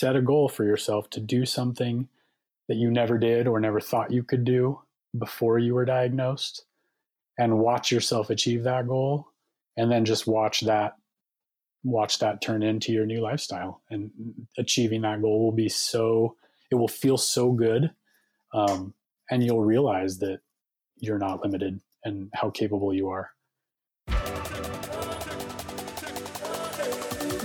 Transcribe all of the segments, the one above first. set a goal for yourself to do something that you never did or never thought you could do before you were diagnosed, and watch yourself achieve that goal, and then just watch that turn into your new lifestyle. And achieving that goal will be so, it will feel so good. And you'll realize that you're not limited and how capable you are.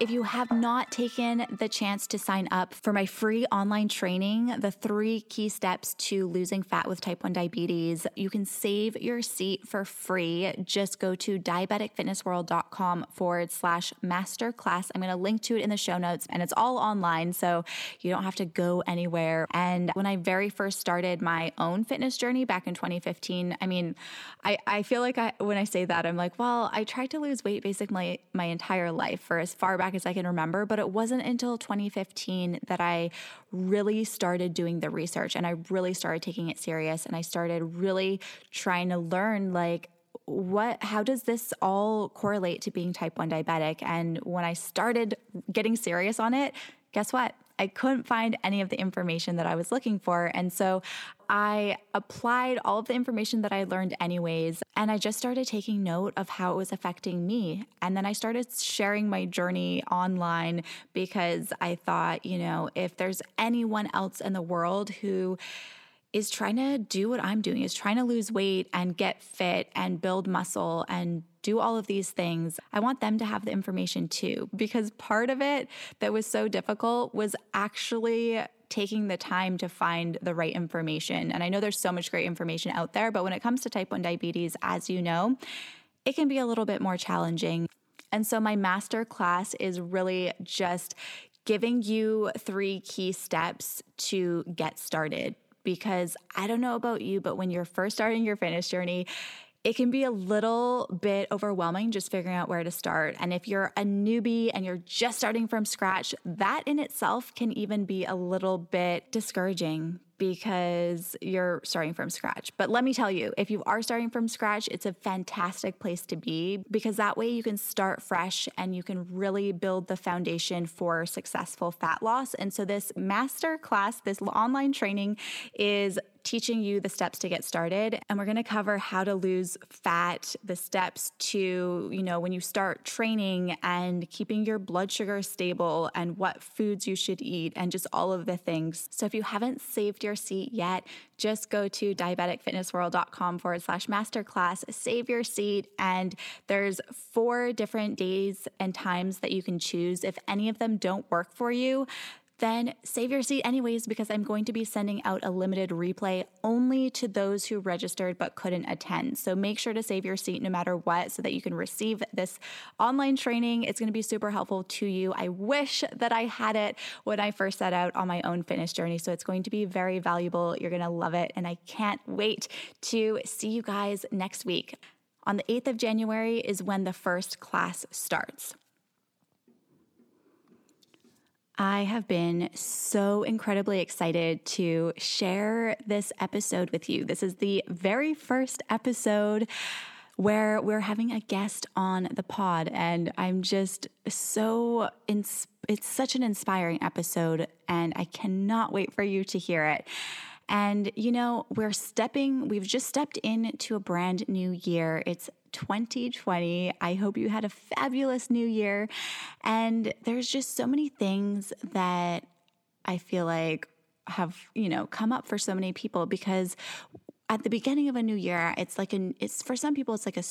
If you have not taken the chance to sign up for my free online training, the 3 key steps to losing fat with type 1 diabetes, you can save your seat for free. Just go to diabeticfitnessworld.com/masterclass. I'm going to link to it in the show notes, and it's all online, so you don't have to go anywhere. And when I very first started my own fitness journey back in 2015, I mean, I feel like when I say that, I'm like, well, I tried to lose weight basically my entire life for as far back as I can remember, but it wasn't until 2015 that I really started doing the research and I really started taking it serious. And I started really trying to learn, like, how does this all correlate to being type 1 diabetic? And when I started getting serious on it, guess what? I couldn't find any of the information that I was looking for. And so I applied all of the information that I learned anyways, and I just started taking note of how it was affecting me. And then I started sharing my journey online because I thought, you know, if there's anyone else in the world who is trying to do what I'm doing, is trying to lose weight and get fit and build muscle and do all of these things, I want them to have the information too. Because part of it that was so difficult was actually taking the time to find the right information. And I know there's so much great information out there, but when it comes to type 1 diabetes, as you know, it can be a little bit more challenging. And so my master class is really just giving you 3 key steps to get started. Because I don't know about you, but when you're first starting your fitness journey, it can be a little bit overwhelming just figuring out where to start. And if you're a newbie and you're just starting from scratch, that in itself can even be a little bit discouraging because you're starting from scratch. But let me tell you, if you are starting from scratch, it's a fantastic place to be, because that way you can start fresh and you can really build the foundation for successful fat loss. And so this master class, this online training, is teaching you the steps to get started. And we're going to cover how to lose fat, the steps to, you know, when you start training and keeping your blood sugar stable and what foods you should eat and just all of the things. So if you haven't saved your seat yet, just go to diabeticfitnessworld.com/masterclass, save your seat. And there's 4 different days and times that you can choose. If any of them don't work for you, then save your seat anyways, because I'm going to be sending out a limited replay only to those who registered but couldn't attend. So make sure to save your seat no matter what, so that you can receive this online training. It's going to be super helpful to you. I wish that I had it when I first set out on my own fitness journey. So it's going to be very valuable. You're going to love it. And I can't wait to see you guys next week. On the 8th of January is when the first class starts. I have been so incredibly excited to share this episode with you. This is the very first episode where we're having a guest on the pod, and I'm just so it's such an inspiring episode, and I cannot wait for you to hear it. And you know, we've just stepped into a brand new year. It's 2020. I hope you had a fabulous new year. And there's just so many things that I feel like have, you know, come up for so many people, because at the beginning of a new year, it's for some people, it's like a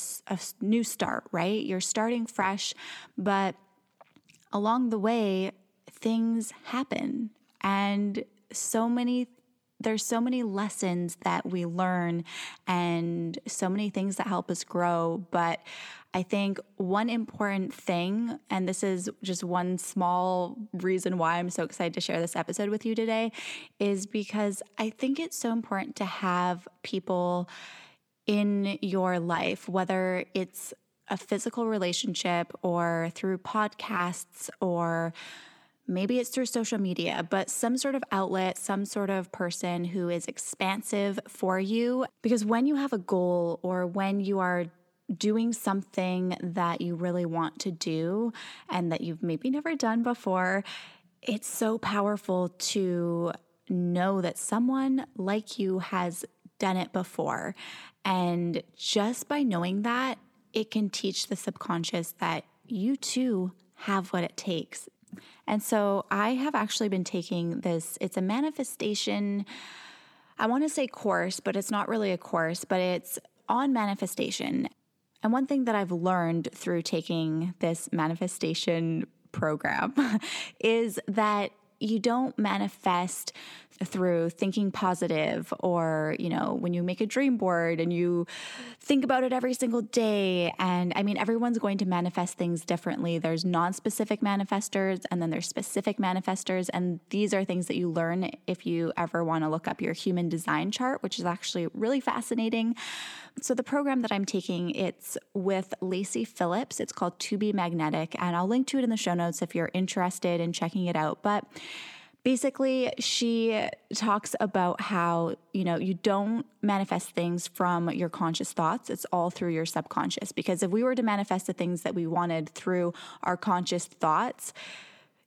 new start, right? You're starting fresh, but along the way, things happen. And so many there's so many lessons that we learn and so many things that help us grow. But I think one important thing, and this is just one small reason why I'm so excited to share this episode with you today, is because I think it's so important to have people in your life, whether it's a physical relationship or through podcasts or maybe it's through social media, but some sort of outlet, some sort of person who is expansive for you. Because when you have a goal or when you are doing something that you really want to do and that you've maybe never done before, it's so powerful to know that someone like you has done it before. And just by knowing that, it can teach the subconscious that you too have what it takes. And so I have actually been taking this, it's a manifestation, I want to say course, but it's not really a course, but it's on manifestation. And one thing that I've learned through taking this manifestation program is that you don't manifest through thinking positive or, you know, when you make a dream board and you think about it every single day. And I mean, everyone's going to manifest things differently. There's non-specific manifestors and then there's specific manifestors. And these are things that you learn if you ever want to look up your human design chart, which is actually really fascinating. So the program that I'm taking, it's with Lacey Phillips. It's called To Be Magnetic. And I'll link to it in the show notes if you're interested in checking it out. But basically, she talks about how, you know, you don't manifest things from your conscious thoughts. It's all through your subconscious. Because if we were to manifest the things that we wanted through our conscious thoughts,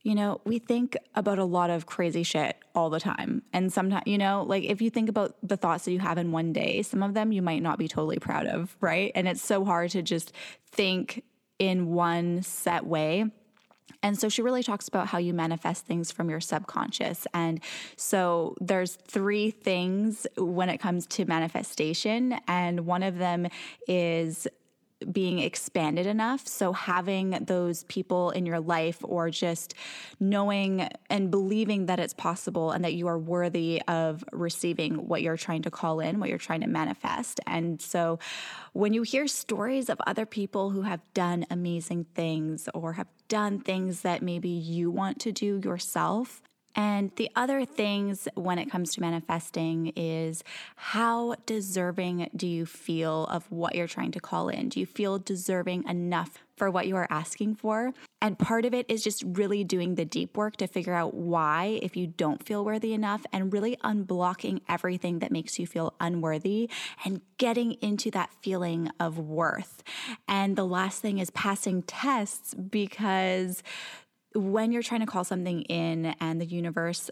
you know, we think about a lot of crazy shit all the time. And sometimes, you know, like if you think about the thoughts that you have in one day, some of them you might not be totally proud of, right? And it's so hard to just think in one set way. And so she really talks about how you manifest things from your subconscious. And so there's three things when it comes to manifestation. And one of them is being expanded enough. So having those people in your life or just knowing and believing that it's possible and that you are worthy of receiving what you're trying to call in, what you're trying to manifest. And so when you hear stories of other people who have done amazing things or have done things that maybe you want to do yourself. And the other things when it comes to manifesting is how deserving do you feel of what you're trying to call in? Do you feel deserving enough for what you are asking for? And part of it is just really doing the deep work to figure out why, if you don't feel worthy enough, and really unblocking everything that makes you feel unworthy and getting into that feeling of worth. And the last thing is passing tests, because when you're trying to call something in and the universe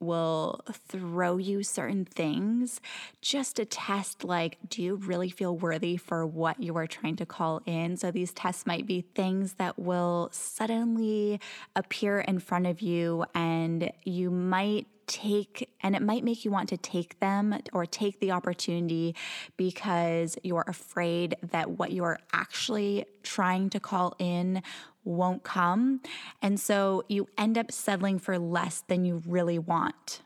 will throw you certain things just to test, like, do you really feel worthy for what you are trying to call in? So these tests might be things that will suddenly appear in front of you and you might take, and it might make you want to take them or take the opportunity because you're afraid that what you're actually trying to call in won't come. And so you end up settling for less than you really want.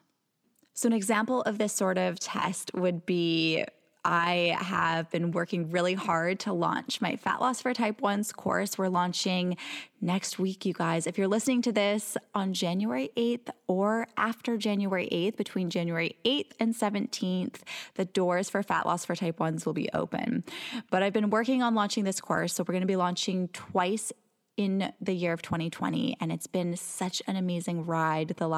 So an example of this sort of test would be, I have been working really hard to launch my Fat Loss for Type Ones course. We're launching next week, you guys. If you're listening to this on January 8th or after January 8th, between January 8th and 17th, the doors for Fat Loss for Type Ones will be open. But I've been working on launching this course, so we're going to be launching twice in the year of 2020, and it's been such an amazing ride the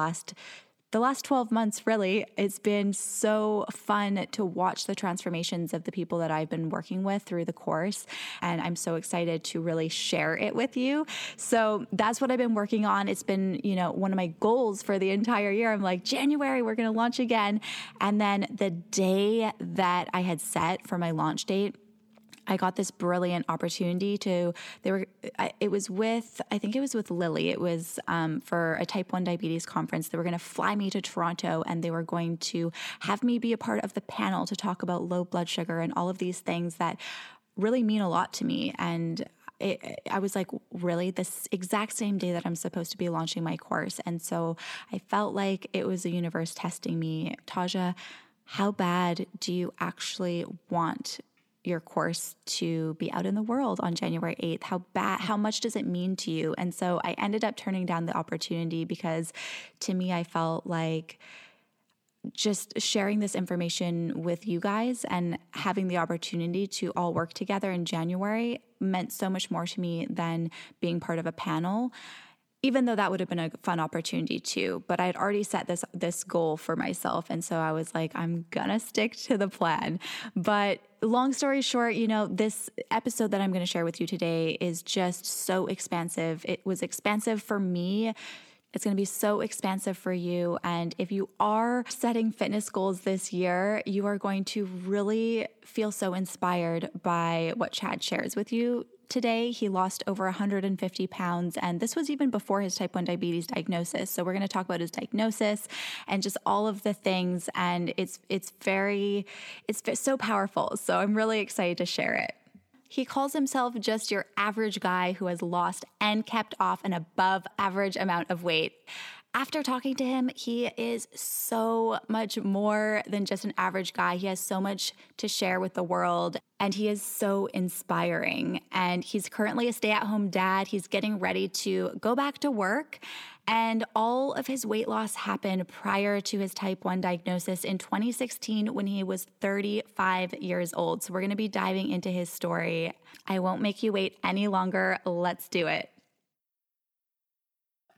last 12 months, really. It's been so fun to watch the transformations of the people that I've been working with through the course, and I'm so excited to really share it with you. So that's what I've been working on. It's been, you know, one of my goals for the entire year. I'm like, January, we're going to launch again. And then the day that I had set for my launch date, I got this brilliant opportunity to, it was with Lily. It was for a type 1 diabetes conference. They were going to fly me to Toronto and they were going to have me be a part of the panel to talk about low blood sugar and all of these things that really mean a lot to me. And I was like, really, this exact same day that I'm supposed to be launching my course. And so I felt like it was the universe testing me. Taja, how bad do you actually want your course to be out in the world on January 8th? How much does it mean to you? And so I ended up turning down the opportunity because to me, I felt like just sharing this information with you guys and having the opportunity to all work together in January meant so much more to me than being part of a panel, even though that would have been a fun opportunity too. But I had already set this goal for myself. And so I was like, I'm gonna stick to the plan. But long story short, this episode that I'm going to share with you today is just so expansive. It was expansive for me. It's going to be so expansive for you. And if you are setting fitness goals this year, you are going to really feel so inspired by what Chad shares with you today. He lost over 150 pounds, and this was even before his type 1 diabetes diagnosis. So we're going to talk about his diagnosis and just all of the things. And it's so powerful. So I'm really excited to share it. He calls himself just your average guy who has lost and kept off an above average amount of weight. After talking to him, he is so much more than just an average guy. He has so much to share with the world, and he is so inspiring. And he's currently a stay-at-home dad. He's getting ready to go back to work. And all of his weight loss happened prior to his type 1 diagnosis in 2016 when he was 35 years old. So we're going to be diving into his story. I won't make you wait any longer. Let's do it.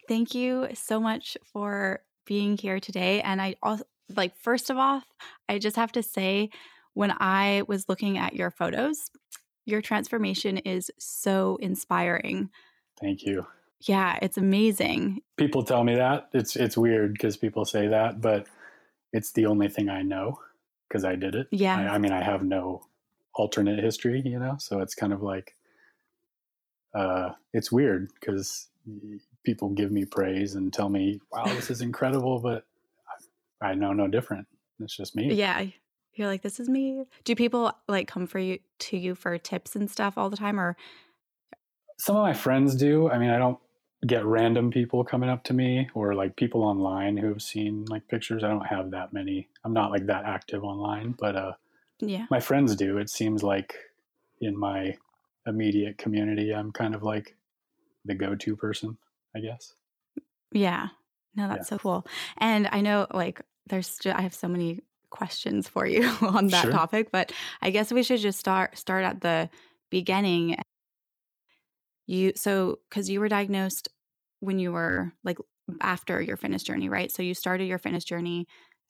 Thank you so much for being here today. And I also, first of all, I just have to say, when I was looking at your photos, your transformation is so inspiring. Thank you. Yeah, it's amazing. People tell me that. It's weird because people say that, but it's the only thing I know because I did it. Yeah. I mean, I have no alternate history, so it's kind of like, it's weird because people give me praise and tell me, wow, this is incredible, but I know no different. It's just me. Yeah. You're like, this is me. Do people come to you for tips and stuff all the time, or? Some of my friends do. I mean, I don't get random people coming up to me or people online who have seen pictures. I don't have that many. I'm not that active online, but yeah, my friends do. It seems like in my immediate community, I'm kind of the go-to person, I guess. Yeah. No, that's so cool. And I know I have so many questions for you on that topic, but I guess we should just start at the beginning. Because you were diagnosed when you were after your fitness journey, right? So you started your fitness journey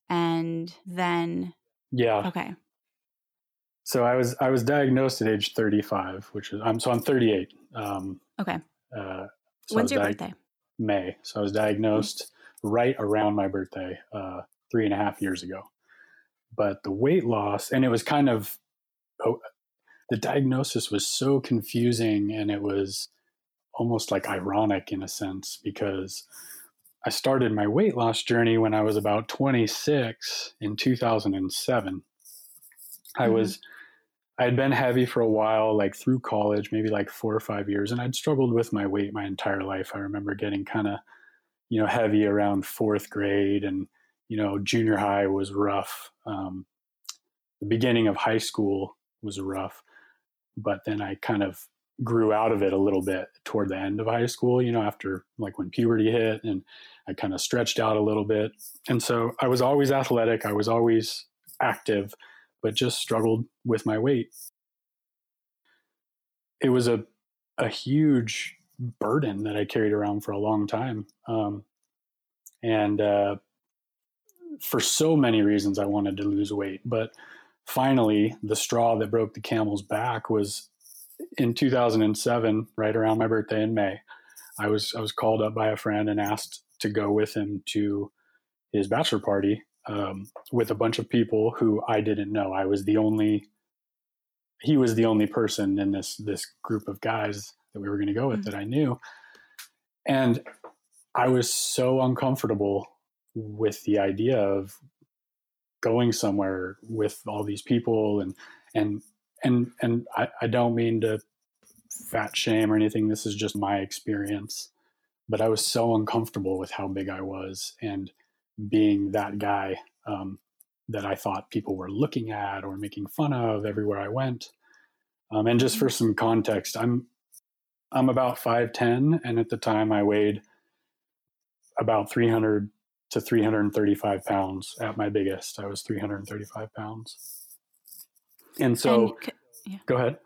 and then. Yeah. Okay. So I was diagnosed at age 35, which is, I'm 38. Okay. So when's your birthday? May. So I was diagnosed right around my birthday, 3.5 years ago, but the weight loss, and it was kind of, the diagnosis was so confusing, and it was almost ironic in a sense, because I started my weight loss journey when I was about 26 in 2007. Mm-hmm. I had been heavy for a while, through college, maybe 4 or 5 years. And I'd struggled with my weight my entire life. I remember getting kind of, heavy around fourth grade, and, junior high was rough. The beginning of high school was rough. But then I kind of grew out of it a little bit toward the end of high school, after when puberty hit, and I kind of stretched out a little bit. And so I was always athletic. I was always active, but just struggled with my weight. It was a huge burden that I carried around for a long time. For so many reasons, I wanted to lose weight, but finally, the straw that broke the camel's back was in 2007, right around my birthday in May. I was called up by a friend and asked to go with him to his bachelor party with a bunch of people who I didn't know. He was the only person in this group of guys that we were going to go with that I knew. And I was so uncomfortable with the idea of going somewhere with all these people, and I don't mean to fat shame or anything. This is just my experience. But I was so uncomfortable with how big I was and being that guy that I thought people were looking at or making fun of everywhere I went. And just for some context, I'm about 5'10", and at the time I weighed about 300 to 335 pounds at my biggest. I was 335 pounds. And so, go ahead.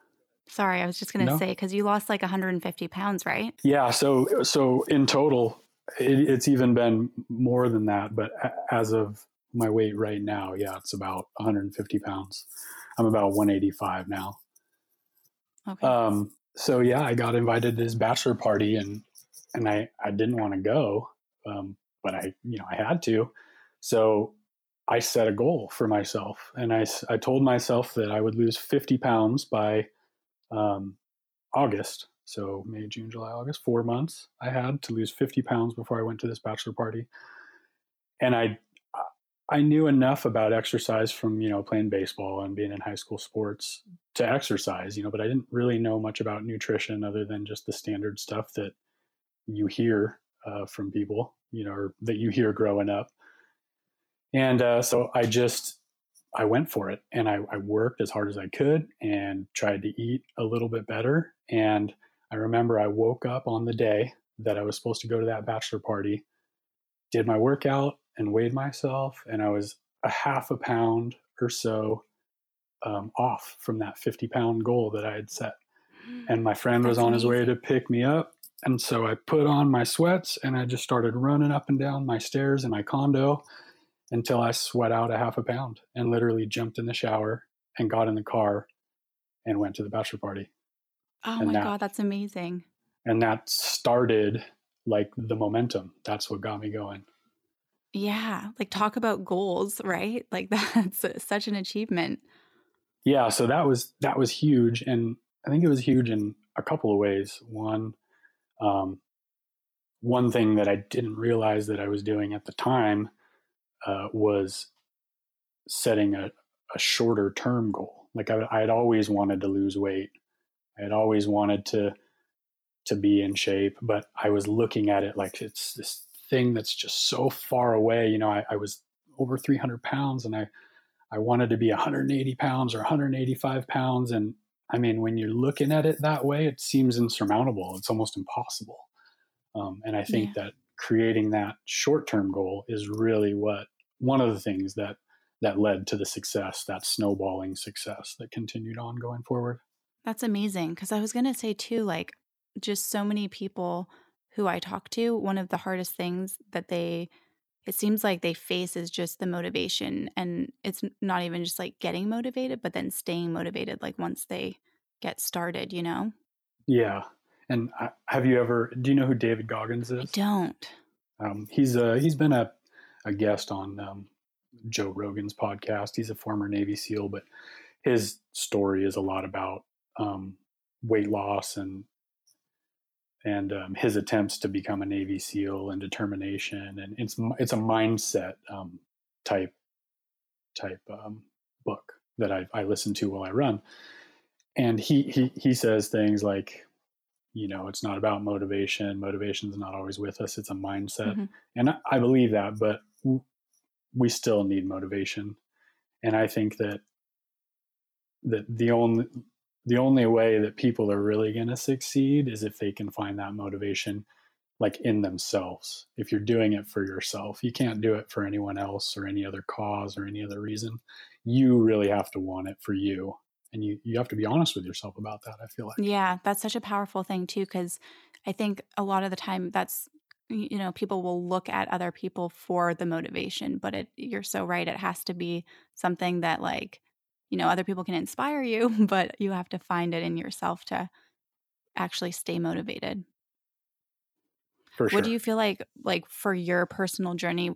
Sorry, I was just going to say, because you lost like 150 pounds, right? Yeah. So in total, it's even been more than that. But as of my weight right now, yeah, it's about 150 pounds. I'm about 185 now. Okay. So yeah, I got invited to his bachelor party, and I didn't want to go, but I had to. So I set a goal for myself, and I told myself that I would lose 50 pounds by August. So May, June, July, August, 4 months I had to lose 50 pounds before I went to this bachelor party. And I knew enough about exercise from, playing baseball and being in high school sports to exercise, but I didn't really know much about nutrition other than just the standard stuff that you hear from people, or that you hear growing up. And so I went for it, and I worked as hard as I could and tried to eat a little bit better. And I remember I woke up on the day that I was supposed to go to that bachelor party, did my workout and weighed myself, and I was a half a pound or so off from that 50-pound goal that I had set. And my friend was on his way to pick me up. And so I put on my sweats, and I just started running up and down my stairs in my condo until I sweat out a half a pound, and literally jumped in the shower and got in the car and went to the bachelor party. Oh my God, that's amazing. And that started like the momentum. That's what got me going. Yeah. Like, talk about goals, right? Like, that's such an achievement. Yeah. So that was huge. And I think it was huge in a couple of ways. One thing that I didn't realize that I was doing at the time was setting a shorter term goal. Like, I had always wanted to lose weight. I had always wanted to be in shape, but I was looking at it like it's this thing that's just so far away. I was over 300 pounds, and I wanted to be 180 pounds or 185 pounds. And I mean, when you're looking at it that way, it seems insurmountable. It's almost impossible. And I think that creating that short-term goal is really one of the things that led to the success, that snowballing success that continued on going forward. That's amazing. Because I was going to say too, like, just so many people who I talk to, one of the hardest things that it seems like they face is just the motivation. And it's not even just like getting motivated, but then staying motivated, like once they get started, Yeah. And do you know who David Goggins is? I don't. He's been a guest on Joe Rogan's podcast. He's a former Navy SEAL, but his story is a lot about weight loss and his attempts to become a Navy SEAL and determination. And it's a mindset type book that I listen to while I run. And he says things like, it's not about motivation. Motivation's not always with us. It's a mindset. Mm-hmm. And I believe that, but we still need motivation. And I think that the only way that people are really going to succeed is if they can find that motivation, like, in themselves. If you're doing it for yourself, you can't do it for anyone else or any other cause or any other reason. You really have to want it for you. And you have to be honest with yourself about that, I feel like. Yeah, that's such a powerful thing too, because I think a lot of the time that's, people will look at other people for the motivation, but you're so right. It has to be something that, like, other people can inspire you, but you have to find it in yourself to actually stay motivated. For sure. What do you feel like for your personal journey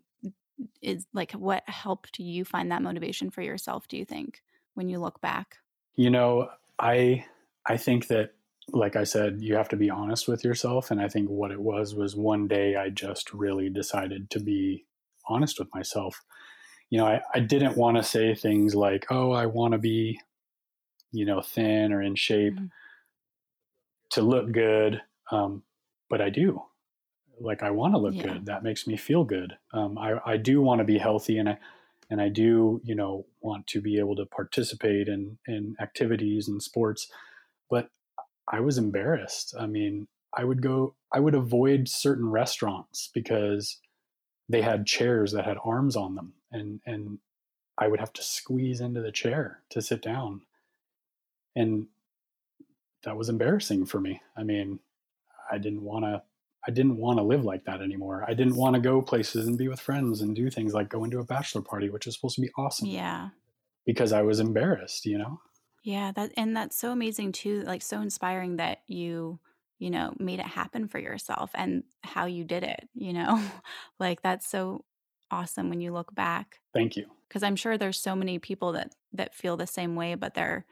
is, like, what helped you find that motivation for yourself, do you think, when you look back? I think that, like I said, you have to be honest with yourself. And I think what it was one day I just really decided to be honest with myself. I didn't want to say things like, oh, I want to be, thin or in shape. Mm-hmm. to look good. But I do. Like, I want to look good. That makes me feel good. I do want to be healthy, and I do, you know, want to be able to participate in activities and sports, but I was embarrassed. I mean, I would avoid certain restaurants because they had chairs that had arms on them, and I would have to squeeze into the chair to sit down. And that was embarrassing for me. I mean, I didn't want to live like that anymore. I didn't want to go places and be with friends and do things like go into a bachelor party, which is supposed to be awesome. Yeah. Because I was embarrassed, you know? Yeah. That's so amazing too. Like, so inspiring that you know, made it happen for yourself and how you did it, you know, like, that's so awesome when you look back. Thank you. Because I'm sure there's so many people that feel the same way, but they're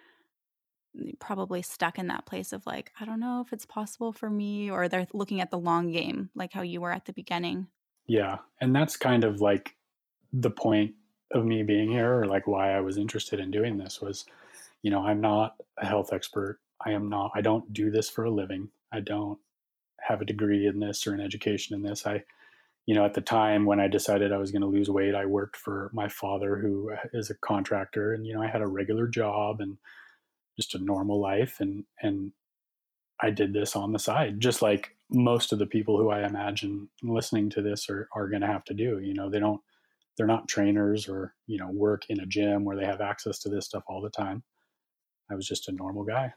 probably stuck in that place of like, I don't know if it's possible for me, or they're looking at the long game, like how you were at the beginning. Yeah. And that's kind of like the point of me being here, or like why I was interested in doing this was, you know, I'm not a health expert. I don't do this for a living. I don't have a degree in this or an education in this. You know, at the time when I decided I was going to lose weight, I worked for my father, who is a contractor, and, you know, I had a regular job and just a normal life. And I did this on the side, just like most of the people who I imagine listening to this are going to have to do. You know, they're not trainers or, you know, work in a gym where they have access to this stuff all the time. I was just a normal guy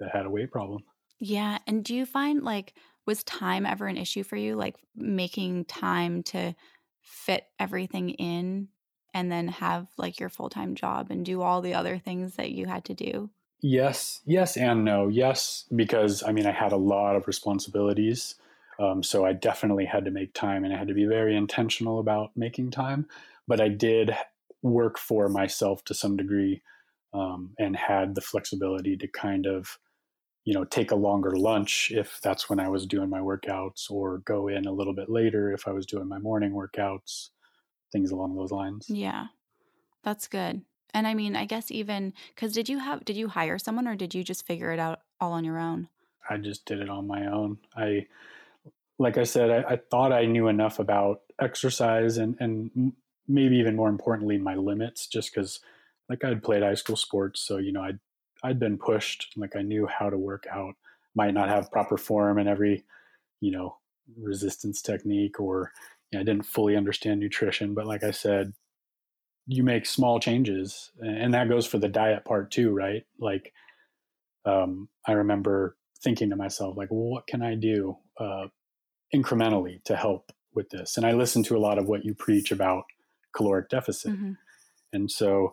that had a weight problem. Yeah. And do you find, like, was time ever an issue for you? Like, making time to fit everything in and then have like your full-time job and do all the other things that you had to do? Yes and no. Yes, because I mean, I had a lot of responsibilities. So I definitely had to make time, and I had to be very intentional about making time. But I did work for myself to some degree, and had the flexibility to kind of, you know, take a longer lunch if that's when I was doing my workouts, or go in a little bit later if I was doing my morning workouts, things along those lines. Yeah, that's good. And I mean, I guess even because did you hire someone, or did you just figure it out all on your own? I just did it on my own. Like I said, I thought I knew enough about exercise and maybe even more importantly, my limits, just because like I had played high school sports. So, you know, I'd been pushed, like I knew how to work out, might not have proper form in every, you know, resistance technique, or, you know, I didn't fully understand nutrition. But like I said, you make small changes, and that goes for the diet part too, right? Like, I remember thinking to myself, like, well, what can I do incrementally to help with this? And I listened to a lot of what you preach about caloric deficit. Mm-hmm. And so,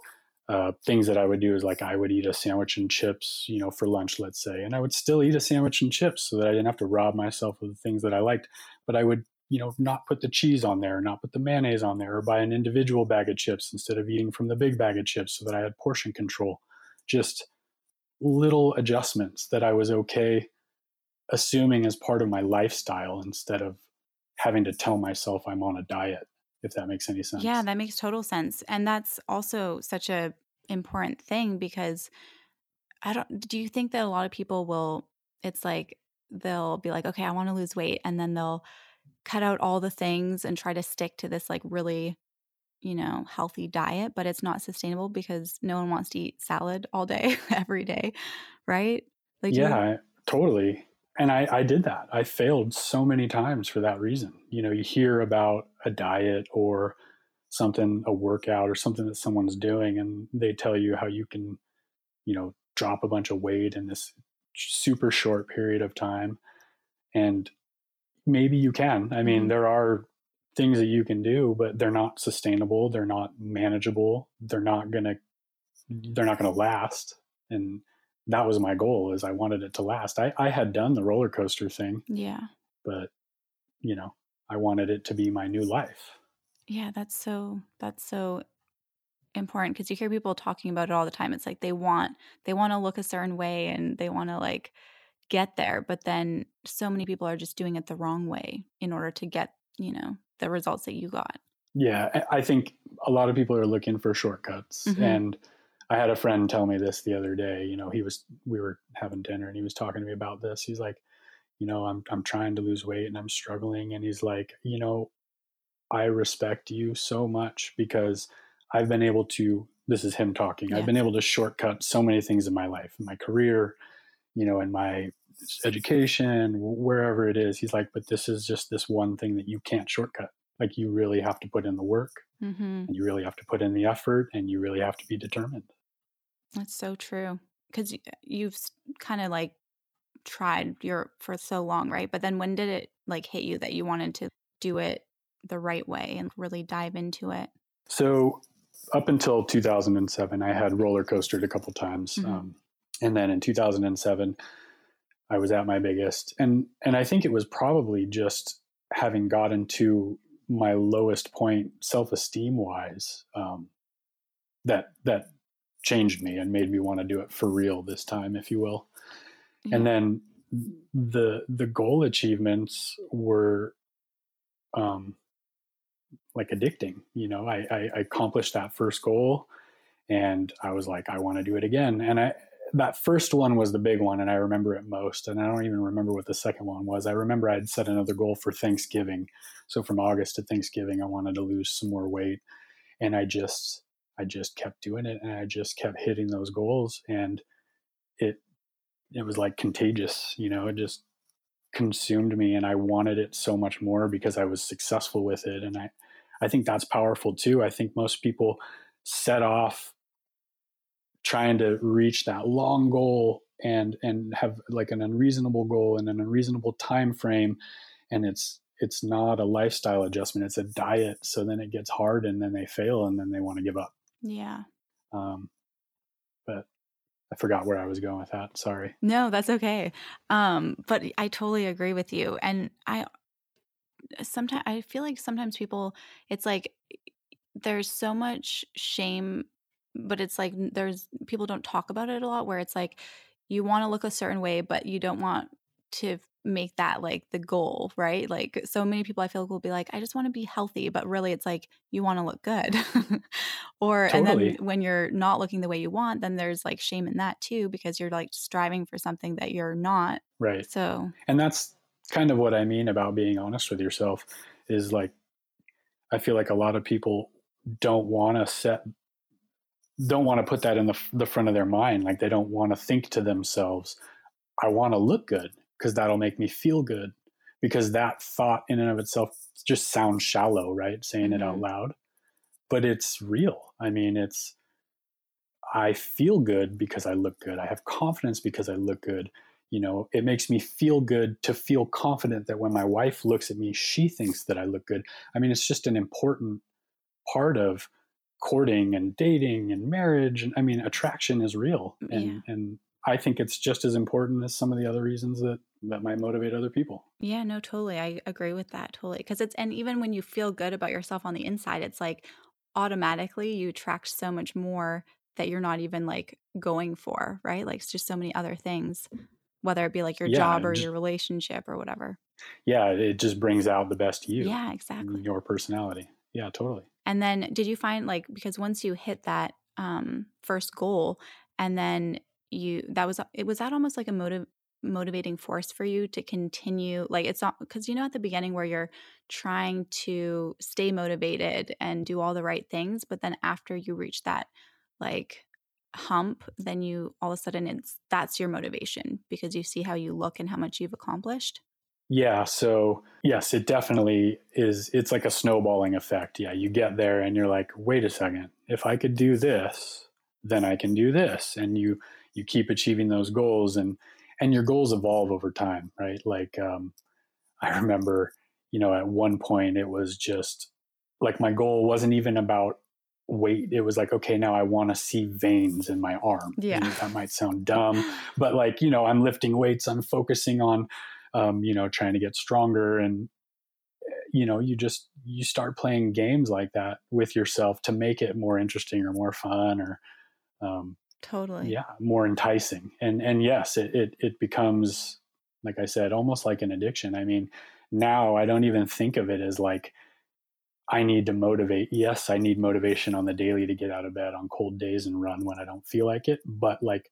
things that I would do is like, I would eat a sandwich and chips, you know, for lunch, let's say, and I would still eat a sandwich and chips so that I didn't have to rob myself of the things that I liked, but I would, you know, not put the cheese on there, not put the mayonnaise on there, or buy an individual bag of chips instead of eating from the big bag of chips so that I had portion control, just little adjustments that I was okay assuming as part of my lifestyle instead of having to tell myself I'm on a diet, if that makes any sense. Yeah, that makes total sense. And that's also such a important thing, because do you think that a lot of people will, it's like, they'll be like, okay, I want to lose weight. And then they'll cut out all the things and try to stick to this like really, you know, healthy diet, but it's not sustainable because no one wants to eat salad all day, every day. Right? Like, yeah, totally. And I did that. I failed so many times for that reason. You know, you hear about a diet or something, a workout or something that someone's doing, and they tell you how you can, you know, drop a bunch of weight in this super short period of time. And maybe you can. I mean, there are things that you can do, but they're not sustainable. They're not manageable. They're not going to last. And that was my goal, is I wanted it to last. I had done the roller coaster thing. Yeah. But, you know, I wanted it to be my new life. Yeah, that's so important, because you hear people talking about it all the time. It's like they want to look a certain way and they want to like get there. But then so many people are just doing it the wrong way in order to get, you know, the results that you got. Yeah, I think a lot of people are looking for shortcuts. Mm-hmm. And I had a friend tell me this the other day. You know, we were having dinner and he was talking to me about this. He's like, you know, I'm trying to lose weight and I'm struggling. And he's like, you know, I respect you so much because I've been able to, this is him talking, yes. I've been able to shortcut so many things in my life, in my career, you know, in my education, wherever it is. He's like, but this is just this one thing that you can't shortcut. Like, you really have to put in the work, mm-hmm. and you really have to put in the effort, and you really have to be determined. That's so true. Because you've kind of like tried for so long, right? But then when did it like hit you that you wanted to do it the right way and really dive into it? So up until 2007, I had roller coastered a couple times. Mm-hmm. And then in 2007, I was at my biggest. And I think it was probably just having gotten to my lowest point self-esteem wise, that changed me and made me want to do it for real this time, if you will. Yeah. And then the goal achievements were, like addicting, you know, I accomplished that first goal and I was like, I want to do it again. And that first one was the big one, and I remember it most. And I don't even remember what the second one was. I remember I'd set another goal for Thanksgiving. So from August to Thanksgiving, I wanted to lose some more weight. And I just kept doing it, and I just kept hitting those goals. And it was like contagious, you know, it just consumed me, and I wanted it so much more because I was successful with it. And I think that's powerful too. I think most people set off trying to reach that long goal and have like an unreasonable goal and an unreasonable time frame. And it's not a lifestyle adjustment, it's a diet. So then it gets hard, and then they fail, and then they want to give up. Yeah. But I forgot where I was going with that. Sorry. No, that's okay. But I totally agree with you. And I feel like sometimes people, it's like there's so much shame, but it's like people don't talk about it a lot, where it's like you want to look a certain way, but you don't want to make that like the goal, right? Like so many people I feel will be like, I just want to be healthy, but really it's like you want to look good. Or totally. And then when you're not looking the way you want, then there's like shame in that too, because you're like striving for something that you're not. Right. So, and that's kind of what I mean about being honest with yourself, is like I feel like a lot of people don't want to put that in the front of their mind. Like they don't want to think to themselves, I want to look good because that'll make me feel good, because that thought in and of itself just sounds shallow, right? Saying it out loud, but it's real. I mean, I feel good because I look good. I have confidence because I look good. You know, it makes me feel good to feel confident that when my wife looks at me, she thinks that I look good. I mean, it's just an important part of courting and dating and marriage. And I mean, attraction is real. And, yeah. And I think it's just as important as some of the other reasons that might motivate other people. Yeah, no, totally. I agree with that. Totally. Because and even when you feel good about yourself on the inside, it's like automatically you attract so much more that you're not even like going for, right? Like it's just so many other things, whether it be like your job or your relationship or whatever. Yeah. It just brings out the best you. Yeah, exactly. Your personality. Yeah, totally. And then did you find like, because once you hit that first goal, and then was that almost like a motivating force for you to continue? Like it's not, because you know at the beginning where you're trying to stay motivated and do all the right things, but then after you reach that like hump, then you all of a sudden that's your motivation because you see how you look and how much you've accomplished. Yeah. So yes, it definitely is. It's like a snowballing effect. Yeah. You get there and you're like, wait a second, if I could do this, then I can do this. And you keep achieving those goals, and your goals evolve over time, right? Like, I remember, you know, at one point it was just like, my goal wasn't even about weight. It was like, okay, now I want to see veins in my arm. Yeah. And that might sound dumb, but like, you know, I'm lifting weights, I'm focusing on, you know, trying to get stronger, and, you know, you start playing games like that with yourself to make it more interesting or more fun or, totally. Yeah. More enticing. And yes, it becomes, like I said, almost like an addiction. I mean, now I don't even think of it as like, I need to motivate. Yes, I need motivation on the daily to get out of bed on cold days and run when I don't feel like it. But like,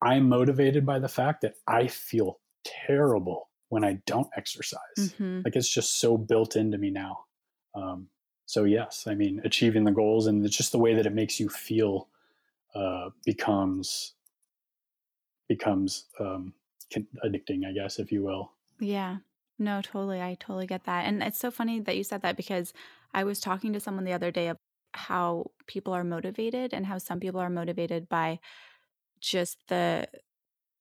I'm motivated by the fact that I feel terrible when I don't exercise. Mm-hmm. Like, it's just so built into me now. So yes, I mean, achieving the goals and just the way that it makes you feel becomes addicting, I guess, if you will. Yeah. No, totally. I totally get that. And it's so funny that you said that, because I was talking to someone the other day about how people are motivated and how some people are motivated by just the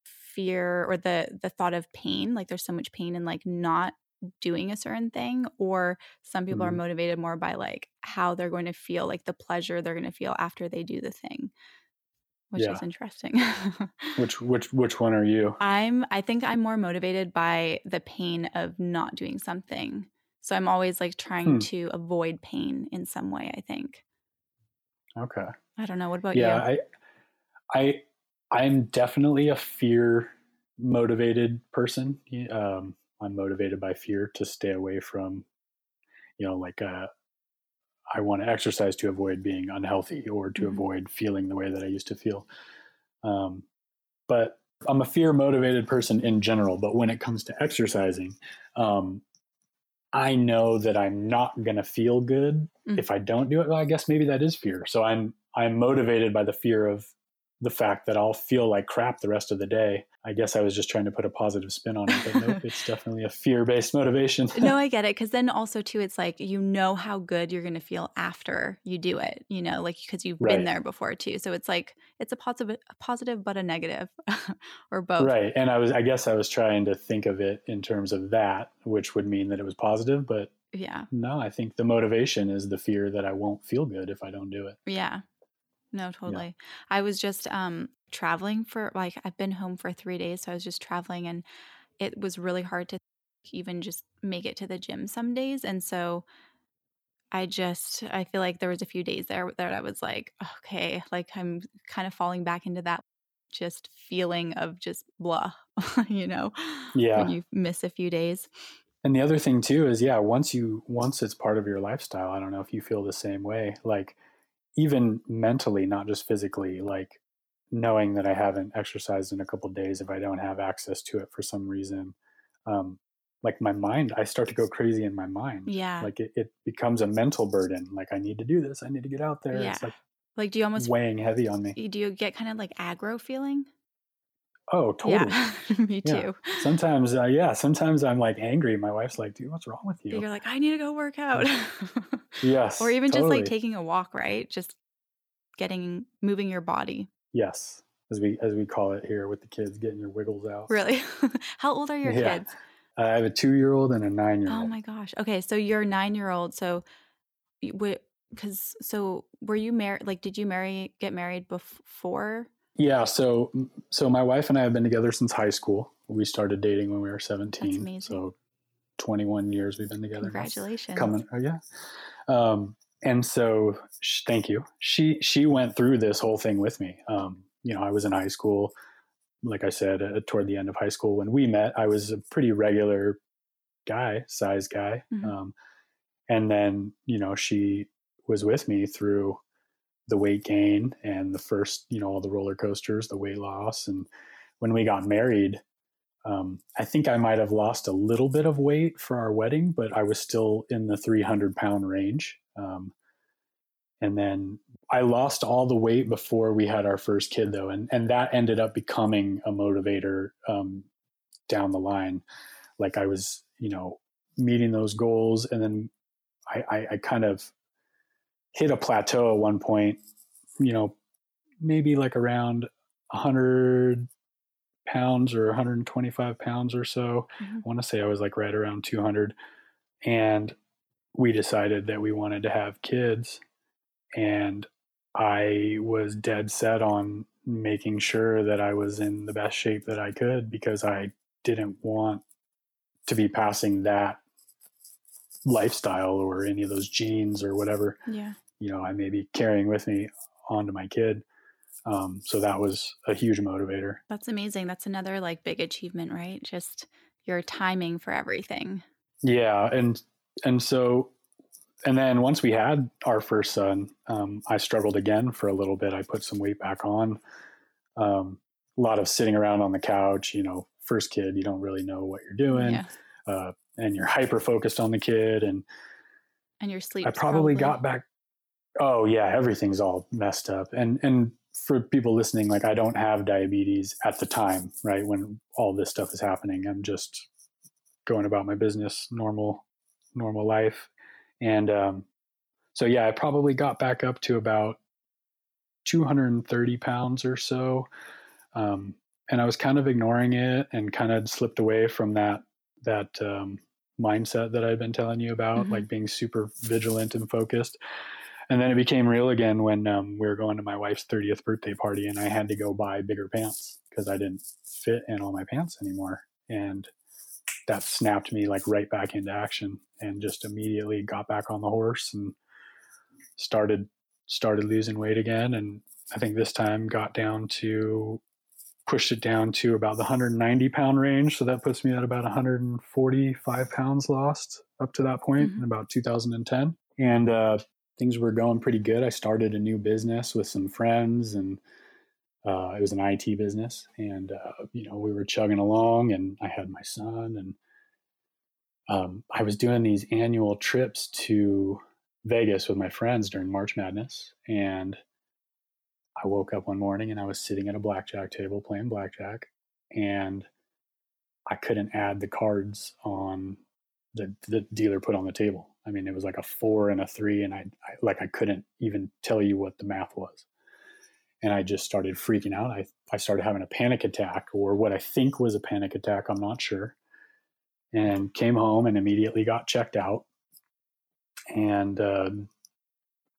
fear or the thought of pain. Like, there's so much pain in like not doing a certain thing, or some people are motivated more by like how they're going to feel, like the pleasure they're going to feel after they do the thing, which is interesting. Which one are you? I think I'm more motivated by the pain of not doing something. So I'm always like trying to avoid pain in some way, I think. Okay. I don't know. What about you? I'm definitely a fear motivated person. I'm motivated by fear to stay away from, you know, like, I want to exercise to avoid being unhealthy or to avoid feeling the way that I used to feel. But I'm a fear motivated person in general. But when it comes to exercising, I know that I'm not going to feel good if I don't do it. Well, I guess maybe that is fear. So I'm motivated by the fear of the fact that I'll feel like crap the rest of the day. I guess I was just trying to put a positive spin on it, but nope, it's definitely a fear-based motivation. No, I get it. Because then also too, it's like, you know how good you're going to feel after you do it, you know, like, because you've been there before too. So it's like, it's a positive, but a negative or both. Right. And I guess I was trying to think of it in terms of that, which would mean that it was positive, but no, I think the motivation is the fear that I won't feel good if I don't do it. Yeah. No, totally. Yeah. I was just traveling for like, I've been home for 3 days. So I was just traveling, and it was really hard to even just make it to the gym some days. And so I feel like there was a few days there that I was like, okay, like I'm kind of falling back into that just feeling of just blah, you know, when you miss a few days. And the other thing too is, once it's part of your lifestyle, I don't know if you feel the same way, like, even mentally, not just physically, like knowing that I haven't exercised in a couple of days, if I don't have access to it for some reason, like my mind, I start to go crazy in my mind. Yeah. Like it becomes a mental burden. Like, I need to do this. I need to get out there. Yeah. It's like do you almost weighing heavy on me? Do you get kind of like aggro feeling? Oh, totally. Yeah. Me too. Yeah. Sometimes I'm like angry. My wife's like, dude, what's wrong with you? You're like, I need to go work out. Yes. Or even totally. Just like taking a walk, right? Just moving your body. Yes. As we call it here with the kids, getting your wiggles out. Really? How old are your kids? I have a 2-year-old and a 9-year-old. Oh my gosh. Okay. So your 9-year-old. So were you married? Like, did you get married before? Yeah. So my wife and I have been together since high school. We started dating when we were 17. That's amazing. So 21 years we've been together. Congratulations. And so thank you. She went through this whole thing with me. You know, I was in high school, like I said, toward the end of high school when we met. I was a pretty regular size guy. Mm-hmm. And then, you know, she was with me through the weight gain and the first, you know, all the roller coasters, the weight loss. And when we got married, I think I might have lost a little bit of weight for our wedding, but I was still in the 300-pound range. And then I lost all the weight before we had our first kid, though. And that ended up becoming a motivator down the line. Like, I was, you know, meeting those goals. And then I kind of hit a plateau at one point, you know, maybe like around 100 pounds or 125 pounds or so. Mm-hmm. I want to say I was like right around 200, and we decided that we wanted to have kids, and I was dead set on making sure that I was in the best shape that I could, because I didn't want to be passing that lifestyle or any of those genes or whatever, you know, I may be carrying with me onto my kid. So that was a huge motivator. That's amazing. That's another like big achievement, right? Just your timing for everything. Yeah. And so And then once we had our first son, I struggled again for a little bit. I put some weight back on. A lot of sitting around on the couch, you know, first kid, you don't really know what you're doing. Yeah. And you're hyper focused on the kid and your sleep. I probably got back. Oh yeah. Everything's all messed up. And for people listening, like I don't have diabetes at the time, right? When all this stuff is happening, I'm just going about my business, normal life. And, so yeah, I probably got back up to about 230 pounds or so. And I was kind of ignoring it and kind of slipped away from that mindset that I'd been telling you about, mm-hmm. like being super vigilant and focused. And then it became real again when we were going to my wife's 30th birthday party and I had to go buy bigger pants because I didn't fit in all my pants anymore. And that snapped me like right back into action and just immediately got back on the horse and started losing weight again. And I think this time pushed it down to about the 190 pound range. So that puts me at about 145 pounds lost up to that point mm-hmm. in about 2010. And things were going pretty good. I started a new business with some friends and it was an IT business. And, you know, we were chugging along and I had my son and I was doing these annual trips to Vegas with my friends during March Madness. And I woke up one morning and I was sitting at a blackjack table playing blackjack and I couldn't add the cards on the dealer put on the table. I mean, it was like a 4 and a 3 and I like, I couldn't even tell you what the math was. And I just started freaking out. I started having a panic attack or what I think was a panic attack. I'm not sure. And came home and immediately got checked out and,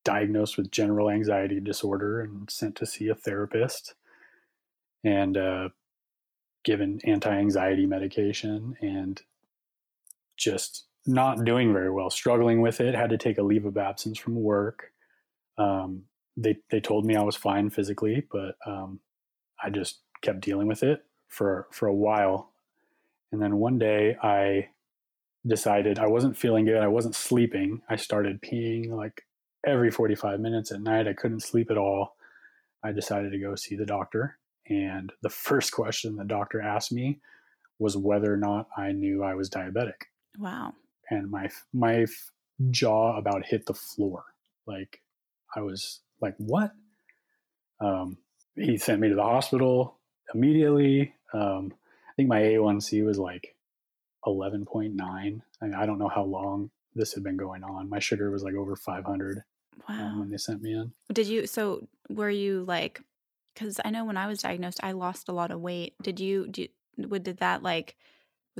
diagnosed with general anxiety disorder and sent to see a therapist and given anti-anxiety medication and just not doing very well, struggling with it, had to take a leave of absence from work. They told me I was fine physically, but I just kept dealing with it for a while. And then one day I decided I wasn't feeling good. I wasn't sleeping. I started peeing like every 45 minutes at night. I couldn't sleep at all. I decided to go see the doctor. And the first question the doctor asked me was whether or not I knew I was diabetic. Wow. And my jaw about hit the floor. Like I was like, what? He sent me to the hospital immediately. I think my A1C was like 11.9. I don't know how long this had been going on. My sugar was like over 500. Wow. When they sent me in. So were you like, cause I know when I was diagnosed, I lost a lot of weight. Was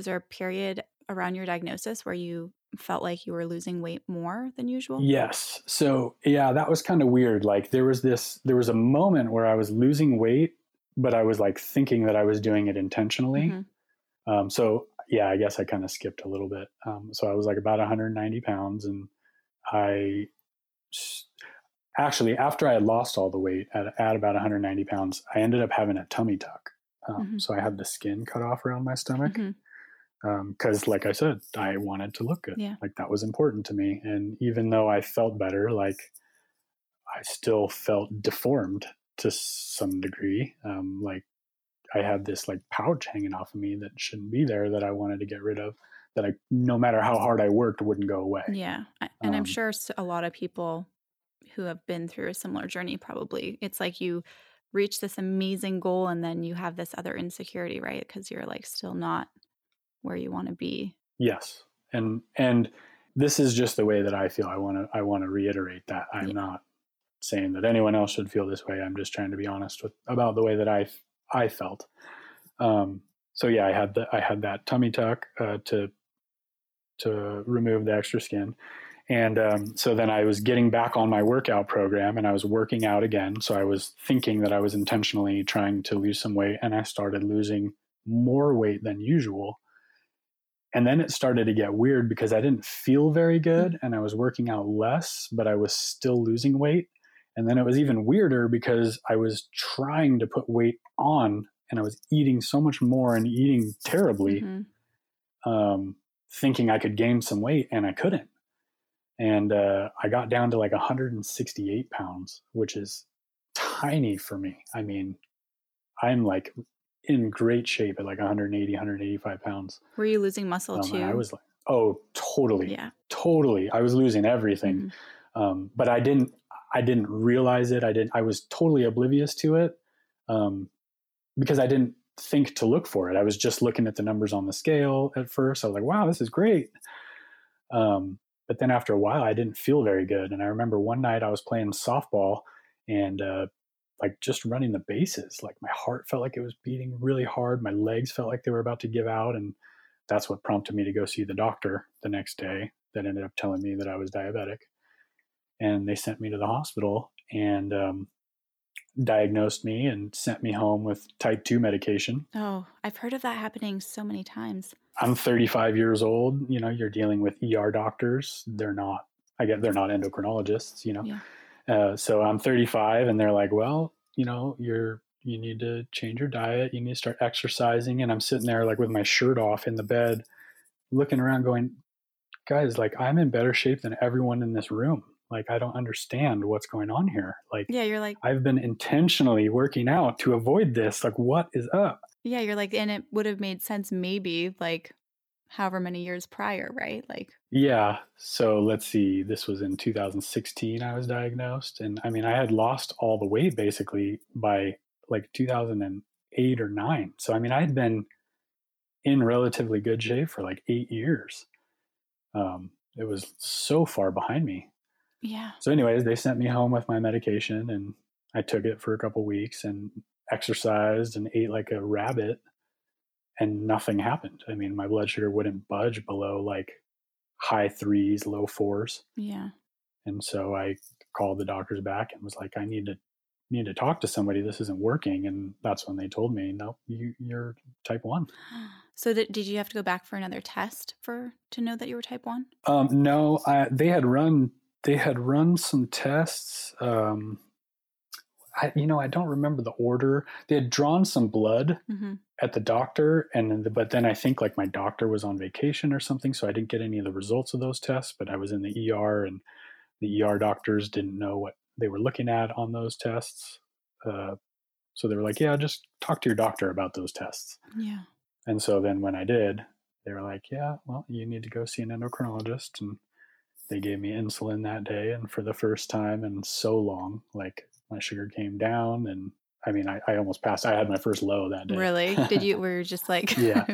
there a period around your diagnosis where you felt like you were losing weight more than usual? Yes. So yeah, that was kind of weird. Like there was a moment where I was losing weight, but I was like thinking that I was doing it intentionally. Mm-hmm. So yeah, I guess I kind of skipped a little bit. So I was like about 190 pounds and I actually, after I had lost all the weight at about 190 pounds, I ended up having a tummy tuck. Mm-hmm. So I had the skin cut off around my stomach. Mm-hmm. Cause like I said, I wanted to look good. Yeah. Like that was important to me. And even though I felt better, like I still felt deformed to some degree. Like I had this like pouch hanging off of me that shouldn't be there that I wanted to get rid of that I, no matter how hard I worked, wouldn't go away. Yeah. And I'm sure a lot of people who have been through a similar journey, probably it's like you reach this amazing goal and then you have this other insecurity, right? Cause you're like still not where you want to be. Yes. And this is just the way that I feel. I want to reiterate that I'm not saying that anyone else should feel this way. I'm just trying to be honest about the way that I felt. So yeah, I had that tummy tuck, to remove the extra skin. And, so then I was getting back on my workout program and I was working out again. So I was thinking that I was intentionally trying to lose some weight and I started losing more weight than usual. And then it started to get weird because I didn't feel very good and I was working out less, but I was still losing weight. And then it was even weirder because I was trying to put weight on and I was eating so much more and eating terribly, thinking I could gain some weight and I couldn't. And I got down to like 168 pounds, which is tiny for me. I mean, I'm like in great shape at like 180, 185 pounds. Were you losing muscle too? I was like, oh, totally. Yeah. Totally. I was losing everything. Mm-hmm. But I didn't realize it. I was totally oblivious to it because I didn't think to look for it. I was just looking at the numbers on the scale at first. I was like, wow, this is great. But then after a while, I didn't feel very good. And I remember one night I was playing softball and like just running the bases. Like my heart felt like it was beating really hard. My legs felt like they were about to give out. And that's what prompted me to go see the doctor the next day that ended up telling me that I was diabetic. And they sent me to the hospital and diagnosed me and sent me home with type 2 medication. Oh, I've heard of that happening so many times. I'm 35 years old. You know, you're dealing with ER doctors. They're not, I guess they're not endocrinologists, you know. Yeah. So I'm 35 and they're like, well, you know, you need to change your diet. You need to start exercising. And I'm sitting there like with my shirt off in the bed, looking around going, guys, like I'm in better shape than everyone in this room. Like, I don't understand what's going on here. Like, yeah, you're like, I've been intentionally working out to avoid this. Like, what is up? Yeah, you're like, and it would have made sense maybe like however many years prior, right? Like, yeah. So let's see, this was in 2016 I was diagnosed. And I mean, I had lost all the weight basically by like 2008 or 9. So I mean, I had been in relatively good shape for like 8 years. It was so far behind me. Yeah. So anyways, they sent me home with my medication and I took it for a couple of weeks and exercised and ate like a rabbit and nothing happened. I mean, my blood sugar wouldn't budge below like high 3s, low 4s. Yeah. And so I called the doctors back and was like, I need to talk to somebody. This isn't working. And that's when they told me, no, you're type 1. So did you have to go back for another test to know that you were type 1? No, they had run some tests. I don't remember the order. They had drawn some blood mm-hmm. at the doctor. But then I think like my doctor was on vacation or something. So I didn't get any of the results of those tests, but I was in the ER and the ER doctors didn't know what they were looking at on those tests. So they were like, yeah, just talk to your doctor about those tests. Yeah. And so then when I did, they were like, yeah, well, you need to go see an endocrinologist. And they gave me insulin that day. And for the first time in so long, like my sugar came down. And I mean, I almost passed. I had my first low that day. Really? Were you just like, yeah.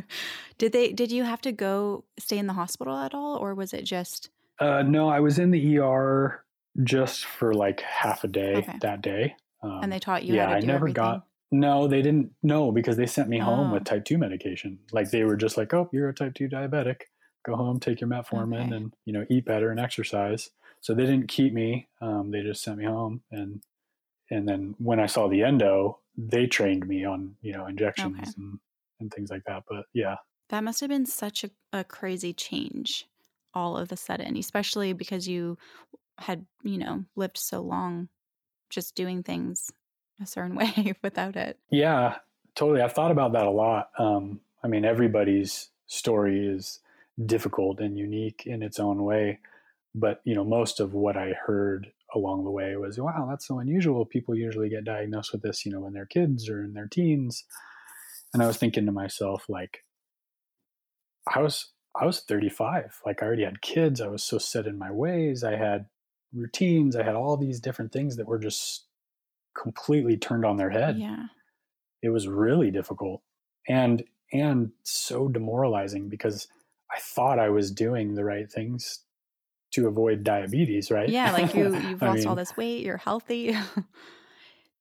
Did you have to go stay in the hospital at all? Or was it just? No, I was in the ER just for like half a day that day. And they taught you how to do everything? No, they didn't know because they sent me home with type 2 medication. Like they were just like, oh, you're a type 2 diabetic. Go home, take your metformin and, you know, eat better and exercise. So they didn't keep me. They just sent me home. And then when I saw the endo, they trained me on, you know, injections and things like that. But yeah. That must have been such a crazy change all of a sudden, especially because you had, you know, lived so long just doing things a certain way without it. Yeah, totally. I've thought about that a lot. I mean, everybody's story is difficult and unique in its own way. But, you know, most of what I heard along the way was, wow, that's so unusual. People usually get diagnosed with this, you know, when they're kids or in their teens. And I was thinking to myself, like, I was 35. Like, I already had kids. I was so set in my ways. I had routines. I had all these different things that were just completely turned on their head. Yeah. It was really difficult and so demoralizing because I thought I was doing the right things to avoid diabetes, right? Yeah, like you've lost all this weight, you're healthy.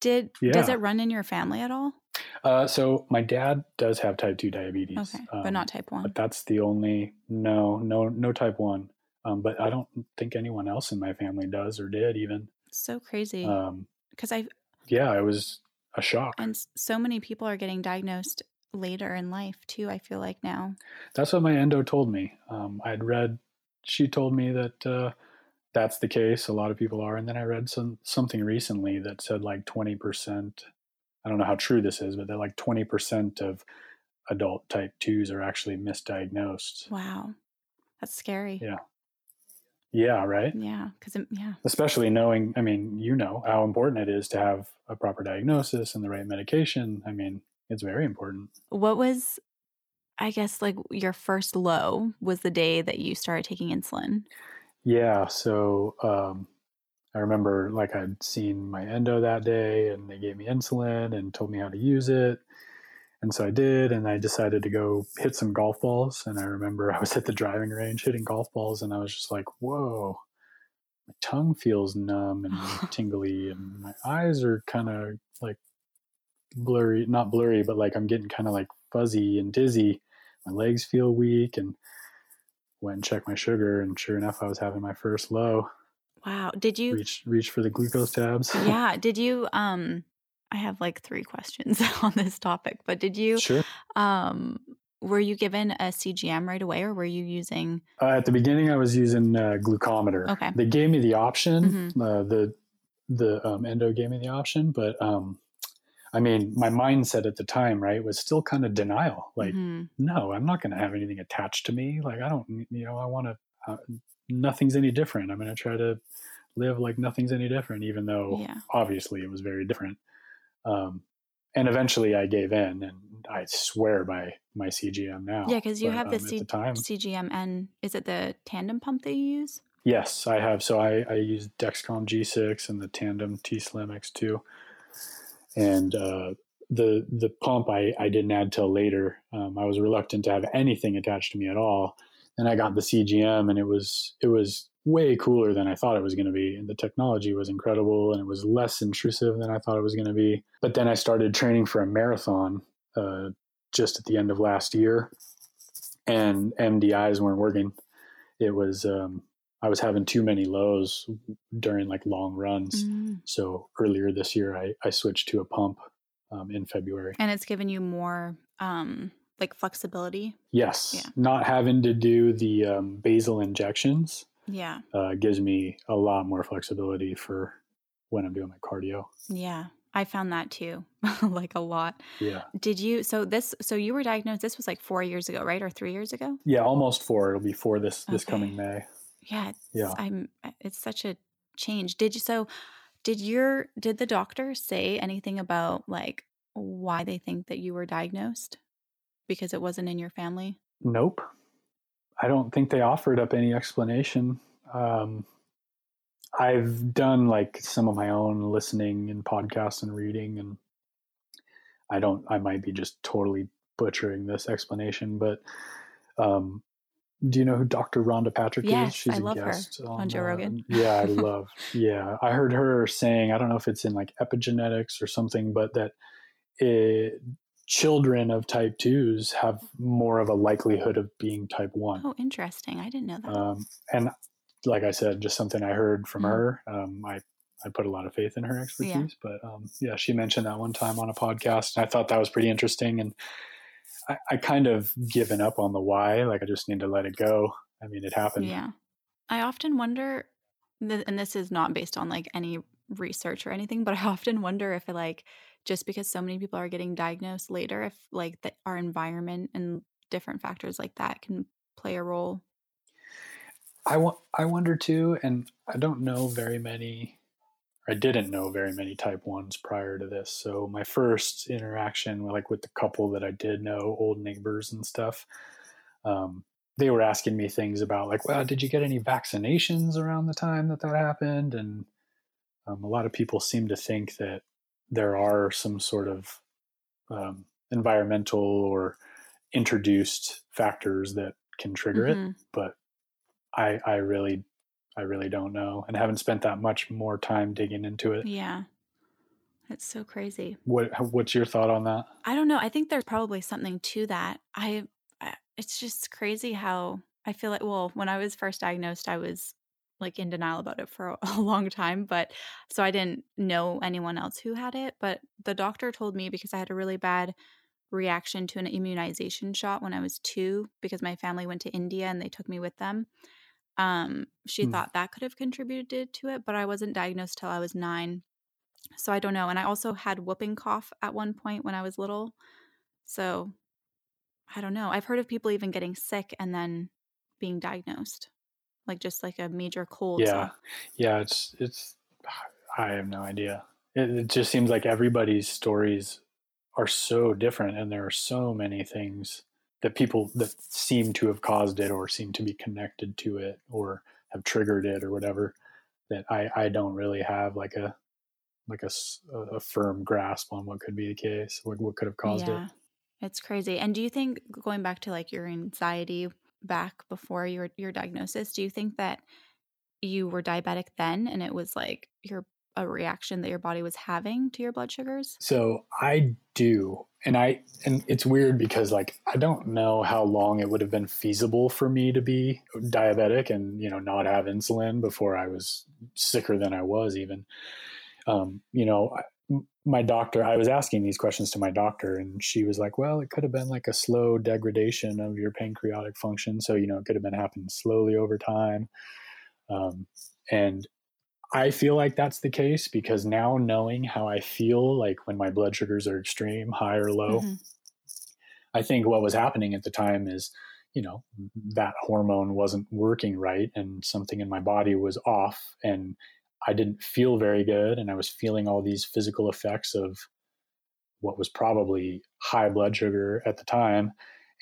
Does it run in your family at all? So my dad does have type 2 diabetes. Okay, but not type 1. But that's the only, no type 1. But I don't think anyone else in my family does or did even. So crazy. Because it was a shock. And so many people are getting diagnosed later in life too, I feel like now. That's what my endo told me. She told me that that's the case. A lot of people are. And then I read something recently that said like 20%, I don't know how true this is, but that like 20% of adult type 2s are actually misdiagnosed. Wow. That's scary. Yeah. Yeah, right? Yeah, especially knowing, I mean, you know how important it is to have a proper diagnosis and the right medication. I mean, it's very important. What was, I guess, like your first low was the day that you started taking insulin? Yeah, so I remember like I'd seen my endo that day and they gave me insulin and told me how to use it. And so I did, and I decided to go hit some golf balls. And I remember I was at the driving range hitting golf balls, and I was just like, whoa, my tongue feels numb and tingly, and my eyes are kind of like blurry, not blurry, but like I'm getting kind of like fuzzy and dizzy. My legs feel weak, and went and checked my sugar, and sure enough, I was having my first low. Wow. Did you reach for the glucose tabs? Yeah. Did you, I have like 3 questions on this topic, but did you, sure. Were you given a CGM right away, or were you using? At the beginning, I was using a glucometer. Okay. They gave me the option. Mm-hmm. The endo gave me the option, but, I mean, my mindset at the time, right, was still kind of denial. Like, mm-hmm. No, I'm not going to have anything attached to me. Like, I don't, I want to, nothing's any different. I'm going to try to live like nothing's any different, even though obviously it was very different. And eventually I gave in, and I swear by my CGM now. Yeah, because you have the CGM, and is it the Tandem pump that you use? Yes, I have. So I use Dexcom G6 and the Tandem T-Slim X2. And the pump I didn't add till later. I was reluctant to have anything attached to me at all. And I got the CGM, and it was way cooler than I thought it was going to be. And the technology was incredible, and it was less intrusive than I thought it was going to be. But then I started training for a marathon just at the end of last year, and MDIs weren't working. It was I was having too many lows during like long runs. Mm. So earlier this year, I switched to a pump in February. And it's given you more like flexibility? Yes. Yeah. Not having to do the basal injections. Yeah. Gives me a lot more flexibility for when I'm doing my cardio. Yeah. I found that too, like a lot. Yeah. Did you, so you were diagnosed, this was like 4 years ago, right? Or 3 years ago? Yeah, almost 4. It'll be 4 this coming May. Yeah. Yeah. It's such a change. Did the doctor say anything about like why they think that you were diagnosed? Because it wasn't in your family? Nope. I don't think they offered up any explanation. I've done like some of my own listening and podcasts and reading, and I might be just totally butchering this explanation, but do you know who Dr. Rhonda Patrick is? She's I love a guest her. On Joe Rogan. I heard her saying, I don't know if it's in like epigenetics or something, but that children of type 2s have more of a likelihood of being type 1. Oh, interesting. I didn't know that. And like I said, just something I heard from her. I put a lot of faith in her expertise, but she mentioned that one time on a podcast, and I thought that was pretty interesting. And I kind of given up on the why. Like I just need to let it go. I mean, it happened. Yeah. I often wonder, and this is not based on like any research or anything, but I often wonder if like just because so many people are getting diagnosed later, if like our environment and different factors like that can play a role. I wonder too, and I didn't know very many type 1s prior to this. So my first interaction with the couple that I did know, old neighbors and stuff, they were asking me things about like, well, did you get any vaccinations around the time that happened? And a lot of people seem to think that there are some sort of environmental or introduced factors that can trigger it, but I really don't know, and haven't spent that much more time digging into it. Yeah, that's so crazy. What's your thought on that? I don't know. I think there's probably something to that. It's just crazy how I feel like. Well, when I was first diagnosed, I was like in denial about it for a long time, but so I didn't know anyone else who had it, but the doctor told me because I had a really bad reaction to an immunization shot when I was 2 because my family went to India and they took me with them. She thought that could have contributed to it, but I wasn't diagnosed till I was 9. So I don't know. And I also had whooping cough at one point when I was little. So I don't know. I've heard of people even getting sick and then being diagnosed. Like just like a major cold. Yeah. Yeah. It's, I have no idea. It just seems like everybody's stories are so different, and there are so many things that people that seem to have caused it or seem to be connected to it or have triggered it or whatever, that I don't really have like a firm grasp on what could be the case, what could have caused it. It's crazy. And do you think, going back to like your anxiety back before your diagnosis, do you think that you were diabetic then and it was like a reaction that your body was having to your blood sugars? So I do. And it's weird because like, I don't know how long it would have been feasible for me to be diabetic and, you know, not have insulin before I was sicker than I was even. You know, my doctor, I was asking these questions to my doctor, and she was like, well, it could have been like a slow degradation of your pancreatic function. So, you know, it could have been happening slowly over time. And I feel like that's the case because now knowing how I feel like when my blood sugars are extreme, high or low, mm-hmm. I think what was happening at the time is, you know, that hormone wasn't working right and something in my body was off, and I didn't feel very good, and I was feeling all these physical effects of what was probably high blood sugar at the time.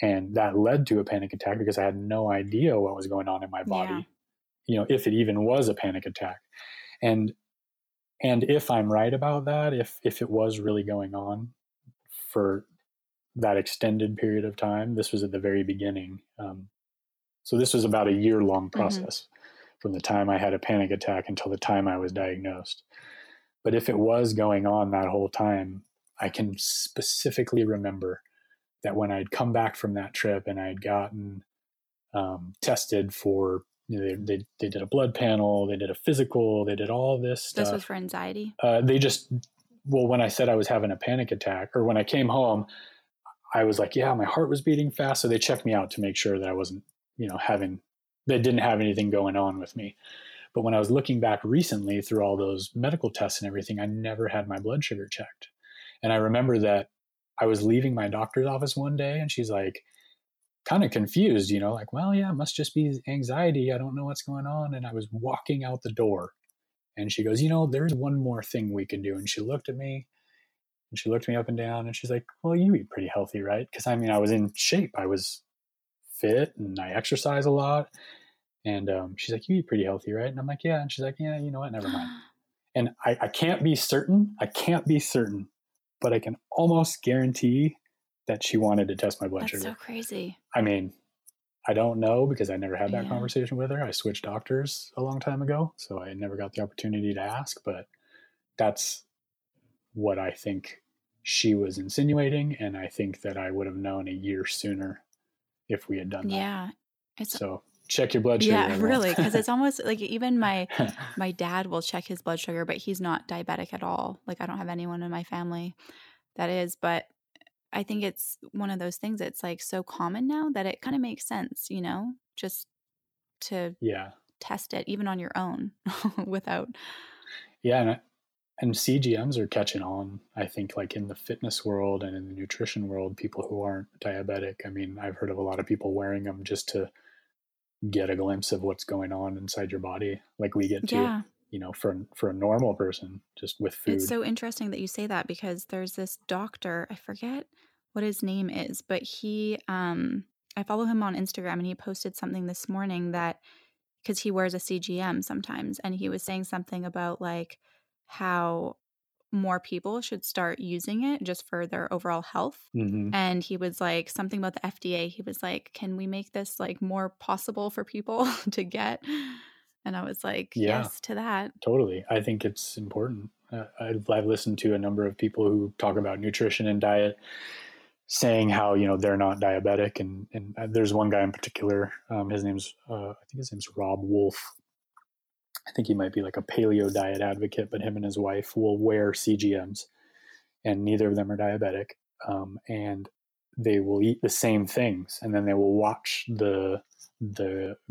And that led to a panic attack because I had no idea what was going on in my body, you know, if it even was a panic attack. And if I'm right about that, if it was really going on for that extended period of time, this was at the very beginning. So this was about a year-long process. Mm-hmm. From the time I had a panic attack until the time I was diagnosed. But if it was going on that whole time, I can specifically remember that when I'd come back from that trip and I'd gotten tested for, you know, they did a blood panel, they did a physical, they did all this stuff. This was for anxiety? When I said I was having a panic attack, or when I came home, I was like, yeah, my heart was beating fast. So they checked me out to make sure that I wasn't, you know, they didn't have anything going on with me. But when I was looking back recently through all those medical tests and everything, I never had my blood sugar checked. And I remember that I was leaving my doctor's office one day, and she's like, kind of confused, you know, like, well, yeah, it must just be anxiety. I don't know what's going on. And I was walking out the door, and she goes, you know, there's one more thing we can do. And she looked at me, and she looked me up and down, and she's like, well, you eat pretty healthy, right? Because I mean, I was in shape. I was fit and I exercise a lot. And she's like, you eat pretty healthy, right? And I'm like, yeah. And she's like, yeah, you know what? Never mind. And I can't be certain. But I can almost guarantee that she wanted to test my blood sugar. That's so crazy. I mean, I don't know because I never had that conversation with her. I switched doctors a long time ago, so I never got the opportunity to ask, but that's what I think she was insinuating. And I think that I would have known a year sooner if we had done that. Yeah. So check your blood sugar. Yeah, really. Because it's almost like even my dad will check his blood sugar, but he's not diabetic at all. Like I don't have anyone in my family that is, but I think it's one of those things that's like so common now that it kind of makes sense, you know, just to test it even on your own without. Yeah. And CGMs are catching on, I think, like in the fitness world and in the nutrition world, people who aren't diabetic. I mean, I've heard of a lot of people wearing them just to get a glimpse of what's going on inside your body, like we get to, you know, for a normal person, just with food. It's so interesting that you say that because there's this doctor, I forget what his name is, but he, I follow him on Instagram, and he posted something this morning that, because he wears a CGM sometimes, and he was saying something about like, how more people should start using it just for their overall health. Mm-hmm. And he was like, something about the FDA. He was like, can we make this like more possible for people to get? And I was like, yes to that. Totally. I think it's important. I've listened to a number of people who talk about nutrition and diet saying how, you know, they're not diabetic. And there's one guy in particular, his name's Rob Wolf. I think he might be like a paleo diet advocate, but him and his wife will wear CGMs, and neither of them are diabetic. And they will eat the same things, and then they will watch the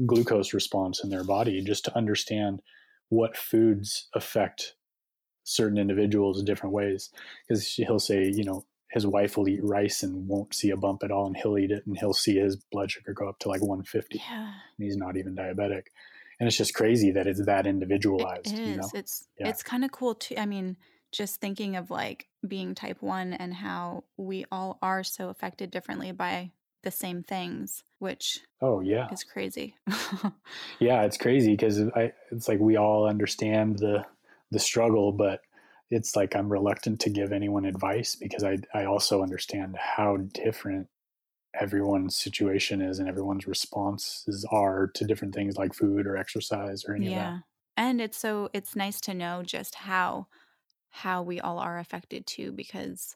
glucose response in their body just to understand what foods affect certain individuals in different ways. Because he'll say, you know, his wife will eat rice and won't see a bump at all, and he'll eat it and he'll see his blood sugar go up to like 150. Yeah. And he's not even diabetic. And it's just crazy that it's that individualized. It is. You know? It's kind of cool too. I mean, just thinking of like being type 1 and how we all are so affected differently by the same things, which is crazy. Yeah, it's crazy because it's like we all understand the struggle, but it's like I'm reluctant to give anyone advice because I also understand how different everyone's situation is and everyone's responses are to different things like food or exercise or any of that. And it's nice to know just how we all are affected too, because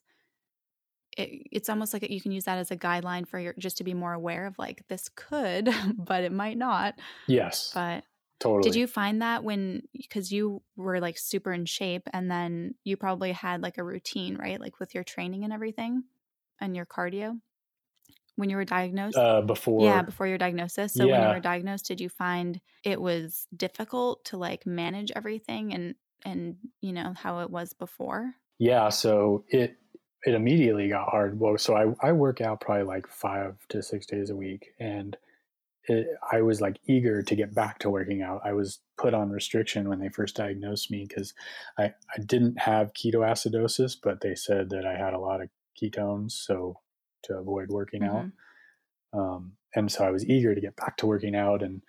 it's almost like you can use that as a guideline for just to be more aware of like this could, but it might not. Yes. But totally. Did you find that because you were like super in shape and then you probably had like a routine, right? Like with your training and everything and your cardio when you were diagnosed? Before your diagnosis. So when you were diagnosed, did you find it was difficult to like manage everything and you know, how it was before? Yeah. So it immediately got hard. Well, so I work out probably like 5 to 6 days a week, and I was like eager to get back to working out. I was put on restriction when they first diagnosed me because I didn't have ketoacidosis, but they said that I had a lot of ketones, so to avoid working out. And so I was eager to get back to working out. And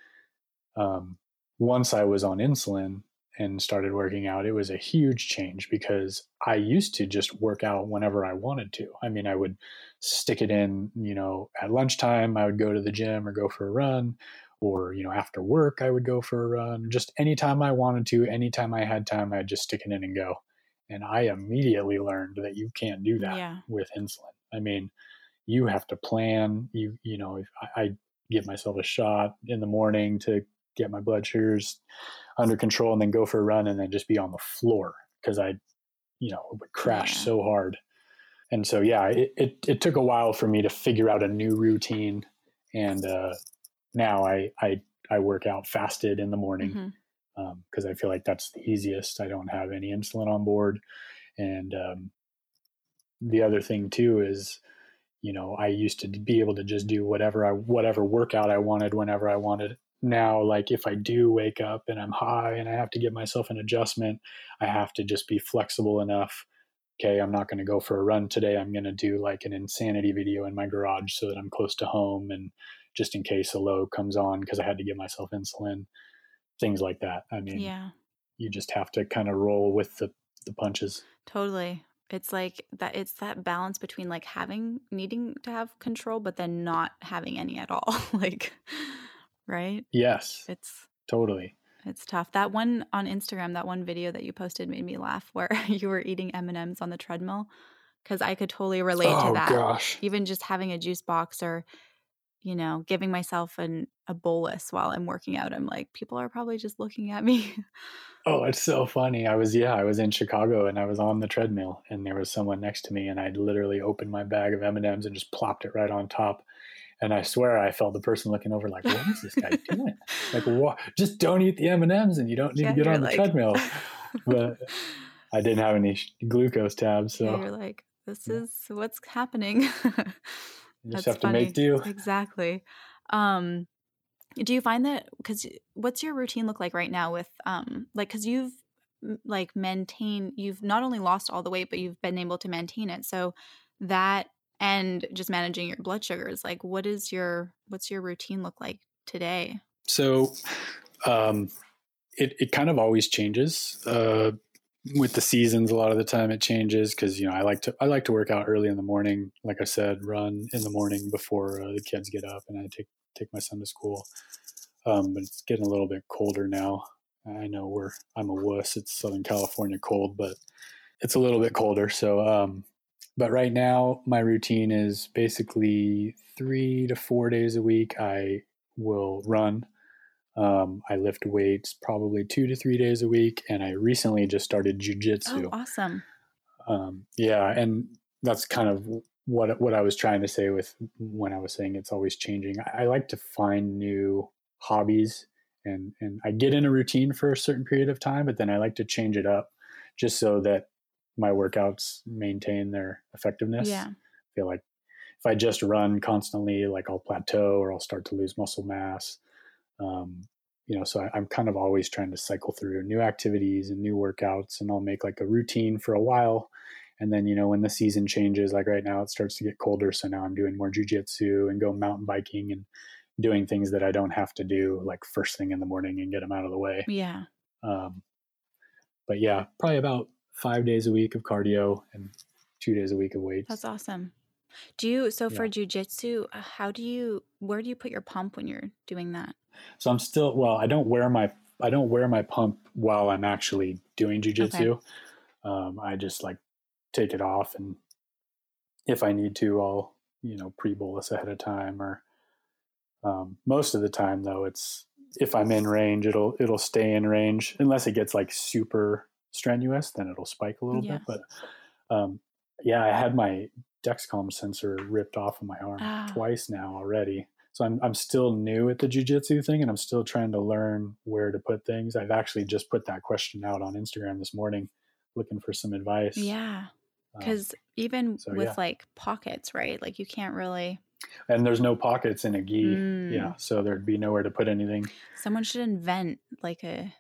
once I was on insulin and started working out, it was a huge change because I used to just work out whenever I wanted to. I mean, I would stick it in, you know, at lunchtime, I would go to the gym or go for a run, or, you know, after work, I would go for a run. Just anytime I wanted to, anytime I had time, I'd just stick it in and go. And I immediately learned that you can't do that with insulin. I mean, you have to plan. You know, if I give myself a shot in the morning to get my blood sugars under control and then go for a run and then just be on the floor because I, you know, would crash so hard. And so, it took a while for me to figure out a new routine. And now I work out fasted in the morning because I feel like that's the easiest. I don't have any insulin on board. And the other thing too is, you know, I used to be able to just do whatever workout I wanted whenever I wanted. Now, like if I do wake up and I'm high and I have to give myself an adjustment, I have to just be flexible enough. Okay, I'm not going to go for a run today. I'm going to do like an insanity video in my garage so that I'm close to home and just in case a low comes on because I had to give myself insulin, things like that. I mean, you just have to kind of roll with the punches. Totally. It's like that. It's that balance between like needing to have control, but then not having any at all. Like, right? Yes. It's tough. That one on Instagram, that one video that you posted made me laugh where you were eating M&Ms on the treadmill, because I could totally relate to that. Gosh. Even just having a juice box or, you know, giving myself a bolus while I'm working out. I'm like, people are probably just looking at me. Oh, it's so funny. I was in Chicago and I was on the treadmill and there was someone next to me and I'd literally opened my bag of M&Ms and just plopped it right on top. And I swear I felt the person looking over like, what is this guy doing? Like, just don't eat the M&Ms and you don't need to get on the treadmill. But I didn't have any glucose tabs. So you're like, this is what's happening. You just have to make do. Exactly. Do you find that, because what's your routine look like right now with, like, because you've like maintained, you've not only lost all the weight, but you've been able to maintain it. So that, and just managing your blood sugars, like what's your routine look like today? So it kind of always changes with the seasons. A lot of the time it changes because, you know, I like to work out early in the morning. Like I said, run in the morning before the kids get up and I take my son to school. But it's getting a little bit colder now. I know I'm a wuss. It's Southern California cold, but it's a little bit colder. So, but right now, my routine is basically 3 to 4 days a week, I will run. I lift weights probably 2 to 3 days a week. And I recently just started jujitsu. Oh, awesome. And that's kind of what I was trying to say with when I was saying it's always changing. I like to find new hobbies and I get in a routine for a certain period of time, but then I like to change it up just so that my workouts maintain their effectiveness. Yeah. I feel like if I just run constantly, like I'll plateau or I'll start to lose muscle mass. you know, so I'm kind of always trying to cycle through new activities and new workouts, and I'll make like a routine for a while. And then, you know, when the season changes, like right now it starts to get colder. So now I'm doing more jujitsu and go mountain biking and doing things that I don't have to do like first thing in the morning and get them out of the way. Yeah. But yeah, probably about 5 days a week of cardio and 2 days a week of weights. That's awesome. For jujitsu, where do you put your pump when you're doing that? So I'm still, I don't wear my pump while I'm actually doing jujitsu. Okay. I just like take it off, and if I need to, I'll, you know, pre-bolus ahead of time, or most of the time though, it's, if I'm in range, it'll stay in range unless it gets like super strenuous, then it'll spike a little bit. But I had my Dexcom sensor ripped off of my arm twice now already. So I'm still new at the jiu-jitsu thing, and I'm still trying to learn where to put things. I've actually just put that question out on Instagram this morning, looking for some advice. Yeah. Because like pockets, right? Like you can't really. And there's no pockets in a gi. Yeah. So there'd be nowhere to put anything. Someone should invent like a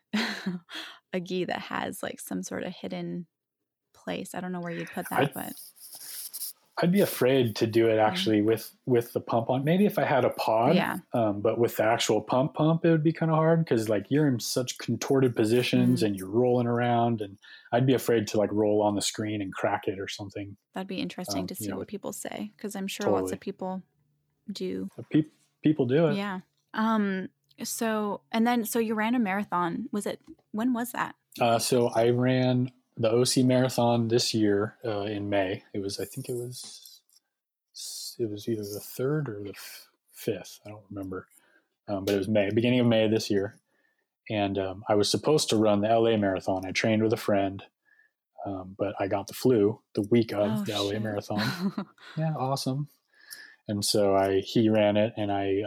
gi that has like some sort of hidden place. I don't know where you'd put that, but. I'd be afraid to do it actually with the pump on. Maybe if I had a pod, but with the actual pump, it would be kind of hard, because like you're in such contorted positions and you're rolling around, and I'd be afraid to like roll on the screen and crack it or something. That'd be interesting to see what people say, because I'm sure lots of people do. People do it. Yeah. So you ran a marathon. When was that? So I ran the OC marathon this year in May. It was either the 3rd or the 5th. I don't remember. But it was May, beginning of May this year. And I was supposed to run the LA marathon. I trained with a friend, but I got the flu the week of LA marathon. Yeah. Awesome. And so he ran it, and I,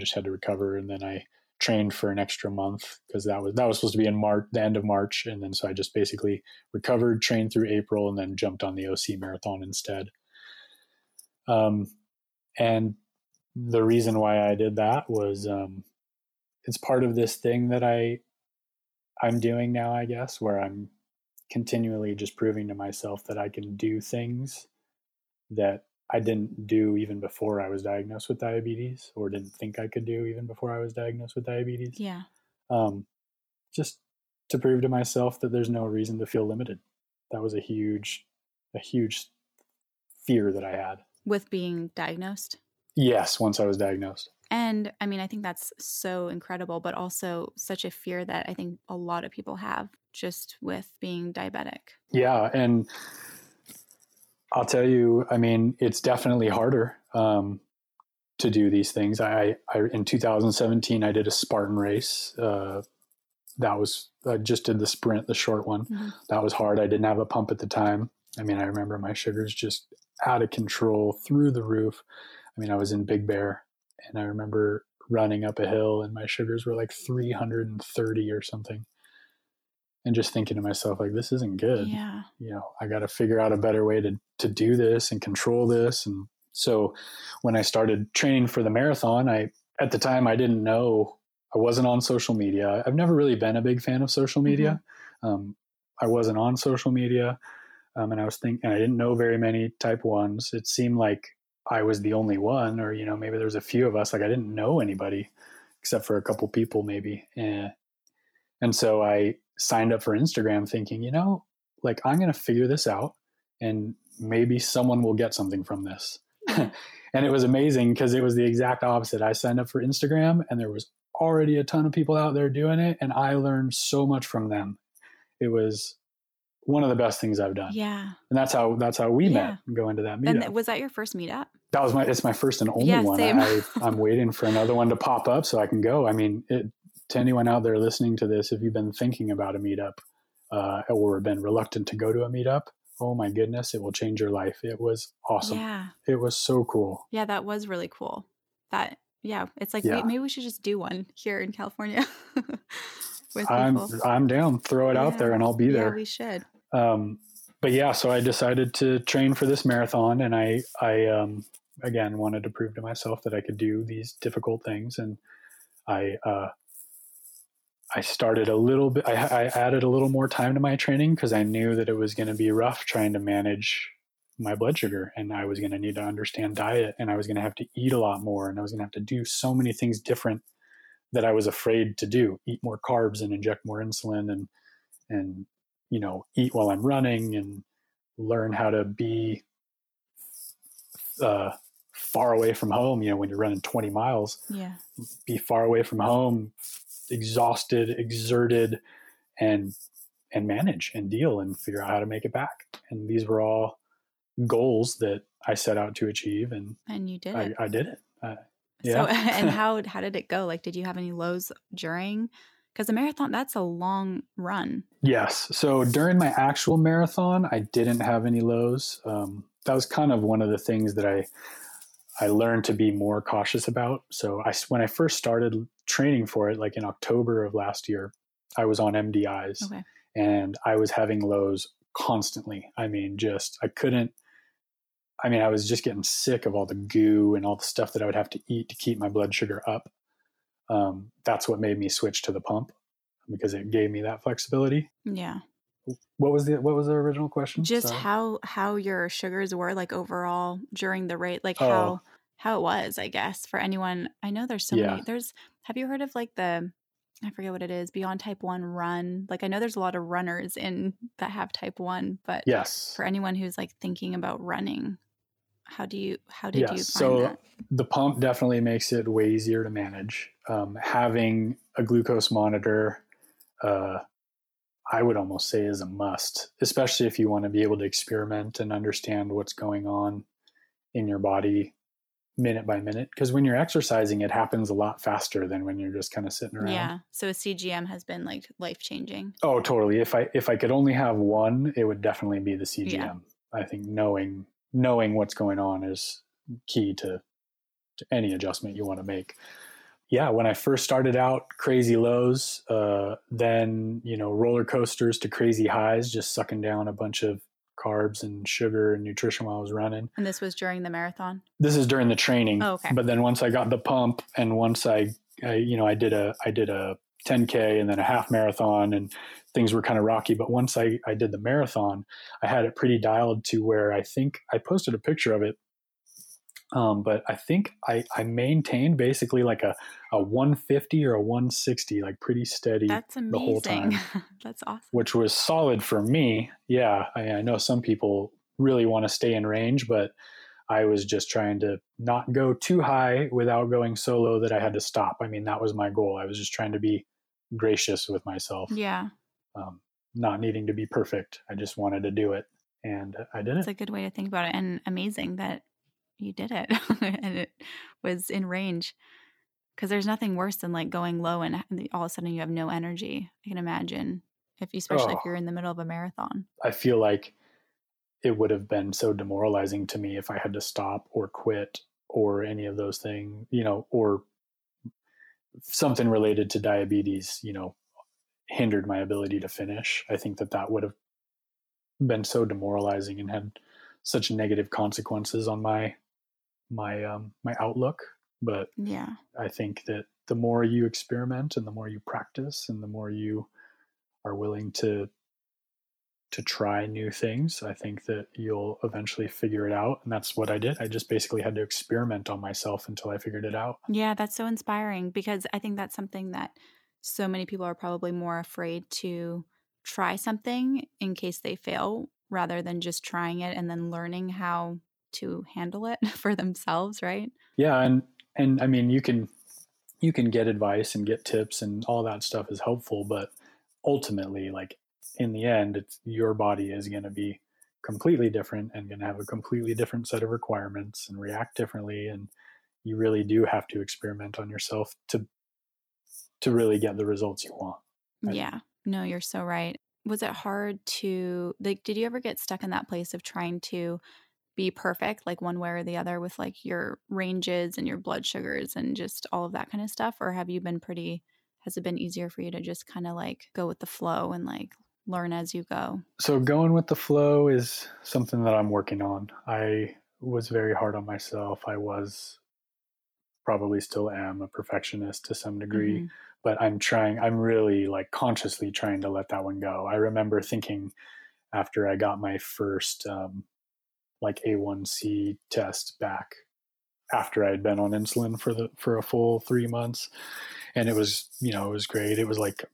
just had to recover. And then I trained for an extra month, because that was supposed to be in March, the end of March. And then, so I just basically recovered, trained through April, and then jumped on the OC marathon instead. And the reason why I did that was, it's part of this thing that I'm doing now, I guess, where I'm continually just proving to myself that I can do things that I didn't do even before I was diagnosed with diabetes, or didn't think I could do even before I was diagnosed with diabetes. Yeah. Just to prove to myself that there's no reason to feel limited. That was a huge fear that I had. With being diagnosed? Yes, once I was diagnosed. And I mean, I think that's so incredible, but also such a fear that I think a lot of people have just with being diabetic. Yeah. And I'll tell you, I mean, it's definitely harder to do these things. I in 2017, I did a Spartan race. I just did the sprint, the short one. Mm-hmm. That was hard. I didn't have a pump at the time. I mean, I remember my sugars just out of control, through the roof. I mean, I was in Big Bear, and I remember running up a hill, and my sugars were like 330 or something. And just thinking to myself, like, this isn't good. Yeah. You know, I got to figure out a better way to do this and control this. And so when I started training for the marathon, at the time I didn't know, I wasn't on social media. I've never really been a big fan of social media. Mm-hmm. I wasn't on social media. And I was thinking, I didn't know very many type ones. It seemed like I was the only one, or, you know, maybe there was a few of us. Like, I didn't know anybody except for a couple people maybe. And so I signed up for Instagram thinking, you know, like, I'm going to figure this out, and maybe someone will get something from this. And it was amazing, because it was the exact opposite. I signed up for Instagram, and there was already a ton of people out there doing it, and I learned so much from them. It was one of the best things I've done. Yeah. And that's how we met, going to that meetup. And was that your first meetup? That was it's my first and only one. Same. I'm waiting for another one to pop up so I can go. I mean, to anyone out there listening to this, if you've been thinking about a meetup or been reluctant to go to a meetup, oh my goodness, it will change your life. It was awesome. Yeah. It was so cool. Yeah, that was really cool. It's like, maybe we should just do one here in California. I'm down. Throw it out there, and I'll be there. Yeah, we should. But yeah, so I decided to train for this marathon, and I again wanted to prove to myself that I could do these difficult things, and I I started a little bit, I added a little more time to my training because I knew that it was going to be rough trying to manage my blood sugar, and I was going to need to understand diet, and I was going to have to eat a lot more, and I was going to have to do so many things different that I was afraid to do, eat more carbs and inject more insulin and, you know, eat while I'm running and learn how to be far away from home, you know, when you're running 20 miles, be far away from home, exhausted, exerted, and manage and deal and figure out how to make it back. And these were all goals that I set out to achieve. And you did it. I did it. Yeah. So, and how did it go? Like, did you have any lows during? Because a marathon, that's a long run. Yes. So during my actual marathon, I didn't have any lows. That was kind of one of the things that I learned to be more cautious about. So when I first started training for it, like in October of last year, I was on MDIs and I was having lows constantly. I mean, I was just getting sick of all the goo and all the stuff that I would have to eat to keep my blood sugar up. That's what made me switch to the pump because it gave me that flexibility. Yeah. What was the original question? Just how your sugars were like overall during the race, like how it was, I guess, for anyone. I know there's so many, have you heard of like the, I forget what it is, Beyond Type One run? Like, I know there's a lot of runners in that have Type One, but for anyone who's like thinking about running, how did you find that? The pump definitely makes it way easier to manage. Having a glucose monitor, I would almost say is a must, especially if you want to be able to experiment and understand what's going on in your body minute by minute. Because when you're exercising, it happens a lot faster than when you're just kind of sitting around. Yeah. So a CGM has been like life-changing. Oh, totally. If I could only have one, it would definitely be the CGM. Yeah. I think knowing what's going on is key to any adjustment you want to make. Yeah, when I first started out, crazy lows, then, you know, roller coasters to crazy highs, just sucking down a bunch of carbs and sugar and nutrition while I was running. And this was during the marathon? This is during the training. Oh, okay. But then once I got the pump and once I did a 10K and then a half marathon, and things were kind of rocky. But once I did the marathon, I had it pretty dialed to where I think I posted a picture of it. But I think I maintained basically like a 150 or a 160, like pretty steady. That's amazing. The whole time. That's awesome. Which was solid for me. Yeah. I know some people really want to stay in range, but I was just trying to not go too high without going so low that I had to stop. I mean, that was my goal. I was just trying to be gracious with myself. Yeah. Not needing to be perfect. I just wanted to do it, and I did it. That's a good way to think about it, and amazing that you did it and it was in range, because there's nothing worse than like going low and all of a sudden you have no energy. I can imagine if you're in the middle of a marathon. I feel like it would have been so demoralizing to me if I had to stop or quit or any of those things, you know, or something related to diabetes, you know, hindered my ability to finish. I think that would have been so demoralizing and had such negative consequences on my outlook. But yeah, I think that the more you experiment and the more you practice and the more you are willing to try new things, I think that you'll eventually figure it out. And that's what I did. I just basically had to experiment on myself until I figured it out. Yeah, that's so inspiring, because I think that's something that so many people are probably more afraid to try something in case they fail, rather than just trying it and then learning how to handle it for themselves, right? Yeah, and I mean, you can get advice and get tips and all that stuff is helpful, but ultimately, like in the end, it's your body is going to be completely different and going to have a completely different set of requirements and react differently, and you really do have to experiment on yourself to really get the results you want. Yeah. No, you're so right. Was it hard to, like, did you ever get stuck in that place of trying to be perfect, like one way or the other, with like your ranges and your blood sugars and just all of that kind of stuff? Or has it been easier for you to just kind of like go with the flow and like learn as you go? So going with the flow is something that I'm working on. I was very hard on myself. I was, probably still am, a perfectionist to some degree, but I'm really consciously trying to let that one go. I remember thinking after I got my first A1C test back after I had been on insulin for a full 3 months, and it was great. It was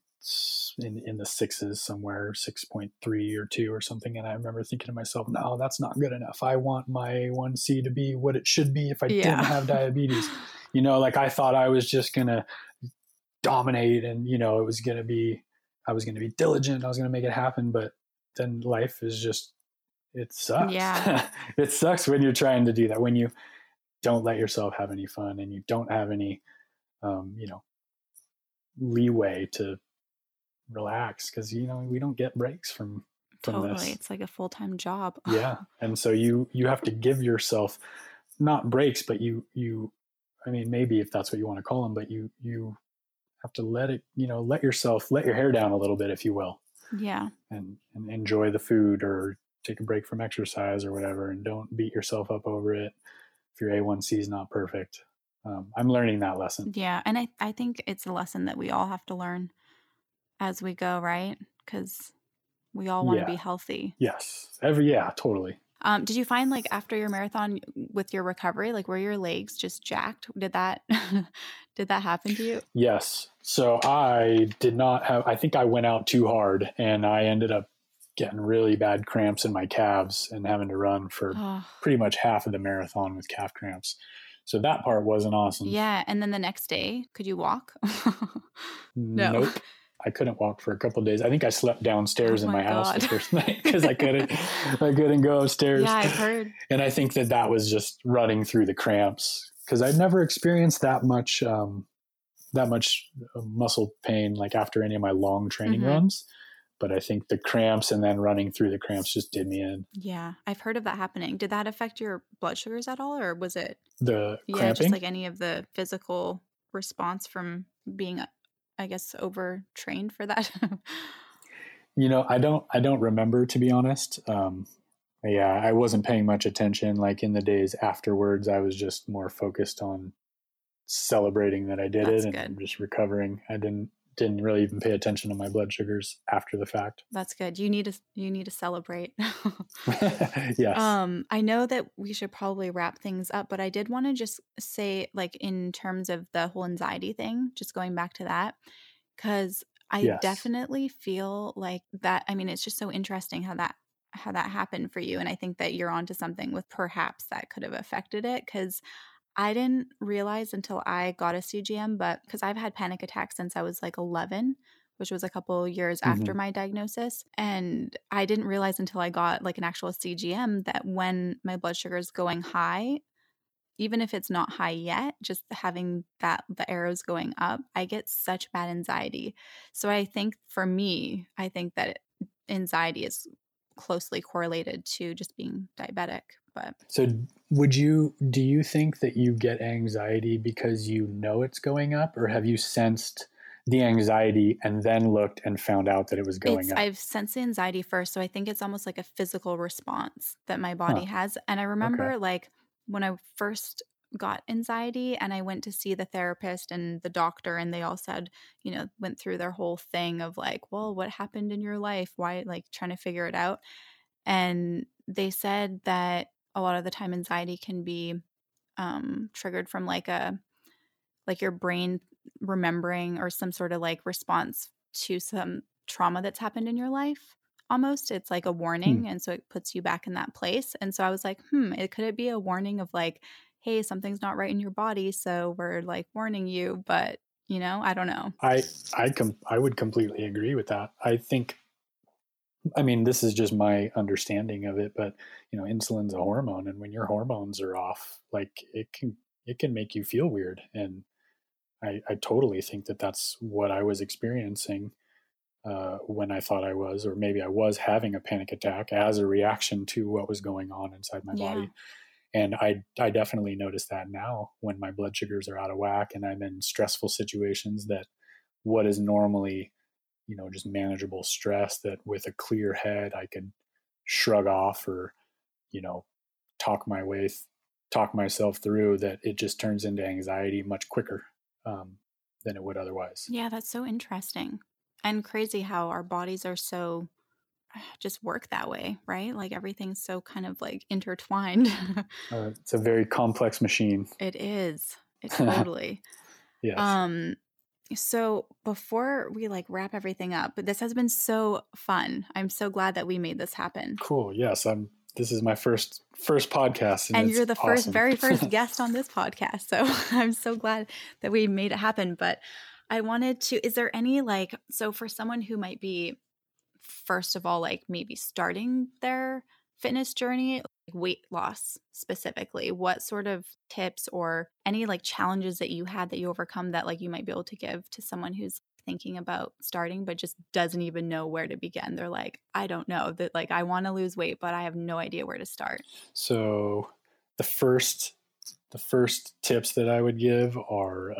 in the sixes somewhere, 6.3 or 2 or something. And I remember thinking to myself, no, that's not good enough. I want my A1C to be what it should be if I didn't have diabetes. I thought I was just going to dominate and, it was going to be, I was going to be diligent. I was going to make it happen. But then life is just, it sucks. Yeah. It sucks when you're trying to do that, when you don't let yourself have any fun and you don't have any, leeway to relax, because we don't get breaks from totally. This it's like a full-time job. Yeah. And so you have to give yourself not breaks, but you I mean, maybe if that's what you want to call them, but you have to let it, let yourself, let your hair down a little bit, if you will. Yeah. And enjoy the food or take a break from exercise or whatever, and don't beat yourself up over it if your A1C is not perfect. I'm learning that lesson. Yeah. And I think it's a lesson that we all have to learn as we go, right? Because we all want to be healthy. Yes. Yeah, totally. Did you find after your marathon with your recovery, were your legs just jacked? Did that happen to you? Yes. So I think I went out too hard and I ended up getting really bad cramps in my calves and having to run for pretty much half of the marathon with calf cramps. So that part wasn't awesome. Yeah. And then the next day, could you walk? No. Nope. I couldn't walk for a couple of days. I think I slept downstairs in my house the first night because I couldn't go upstairs. Yeah, I've heard. And I think that was just running through the cramps, because I'd never experienced that much muscle pain after any of my long training runs. But I think the cramps and then running through the cramps just did me in. Yeah, I've heard of that happening. Did that affect your blood sugars at all, or was it the cramping? Yeah, just any of the physical response from being, I guess, overtrained for that? I don't remember, to be honest. I wasn't paying much attention. In the days afterwards, I was just more focused on celebrating that I did it and just recovering. I didn't really even pay attention to my blood sugars after the fact. That's good. You need to celebrate. Yes. I know that we should probably wrap things up, but I did want to just say, in terms of the whole anxiety thing, just going back to that, because I definitely feel like that. I mean, it's just so interesting how that happened for you. And I think that you're onto something with perhaps that could have affected it, because I didn't realize until I got a CGM, but because I've had panic attacks since I was 11, which was a couple years after my diagnosis. And I didn't realize until I got an actual CGM that when my blood sugar is going high, even if it's not high yet, just having the arrows going up, I get such bad anxiety. So I think for me, that anxiety is closely correlated to just being diabetic. But so do you think that you get anxiety because you know it's going up, or have you sensed the anxiety and then looked and found out that it was going up? I've sensed the anxiety first. So I think it's almost like a physical response that my body has. And I remember when I first got anxiety and I went to see the therapist and the doctor, and they all said, went through their whole thing of well, what happened in your life? Why, trying to figure it out. And they said that a lot of the time anxiety can be triggered from your brain remembering, or some sort of response to some trauma that's happened in your life. Almost, it's like a warning. And so it puts you back in that place. And so I was like, could it be a warning of hey, something's not right in your body, so we're warning you, but I don't know. I would completely agree with that. I think, I mean, this is just my understanding of it, but insulin's a hormone, and when your hormones are off, it can make you feel weird. And I totally think that that's what I was experiencing when I thought I was, or maybe I was having a panic attack as a reaction to what was going on inside my body. And I definitely notice that now when my blood sugars are out of whack and I'm in stressful situations, that what is normally just manageable stress that with a clear head I could shrug off or, talk myself through, that it just turns into anxiety much quicker. than it would otherwise. Yeah, that's so interesting and crazy how our bodies are so just work that way, right? Like everything's so kind of like intertwined. It's a very complex machine. It is. It totally. Yes. So before we like wrap everything up, but this has been so fun. I'm so glad that we made this happen. Cool. Yes. This is my first podcast. And you're the awesome. very first guest on this podcast. So I'm so glad that we made it happen. But I wanted to, is there any like, so for someone who might be, first of all, like maybe starting their fitness journey, like weight loss specifically, what sort of tips or any like challenges that you had that you overcome that like you might be able to give to someone who's thinking about starting but just doesn't even know where to begin? They're like, I don't know, that like I want to lose weight, but I have no idea where to start. So the first tips that I would give are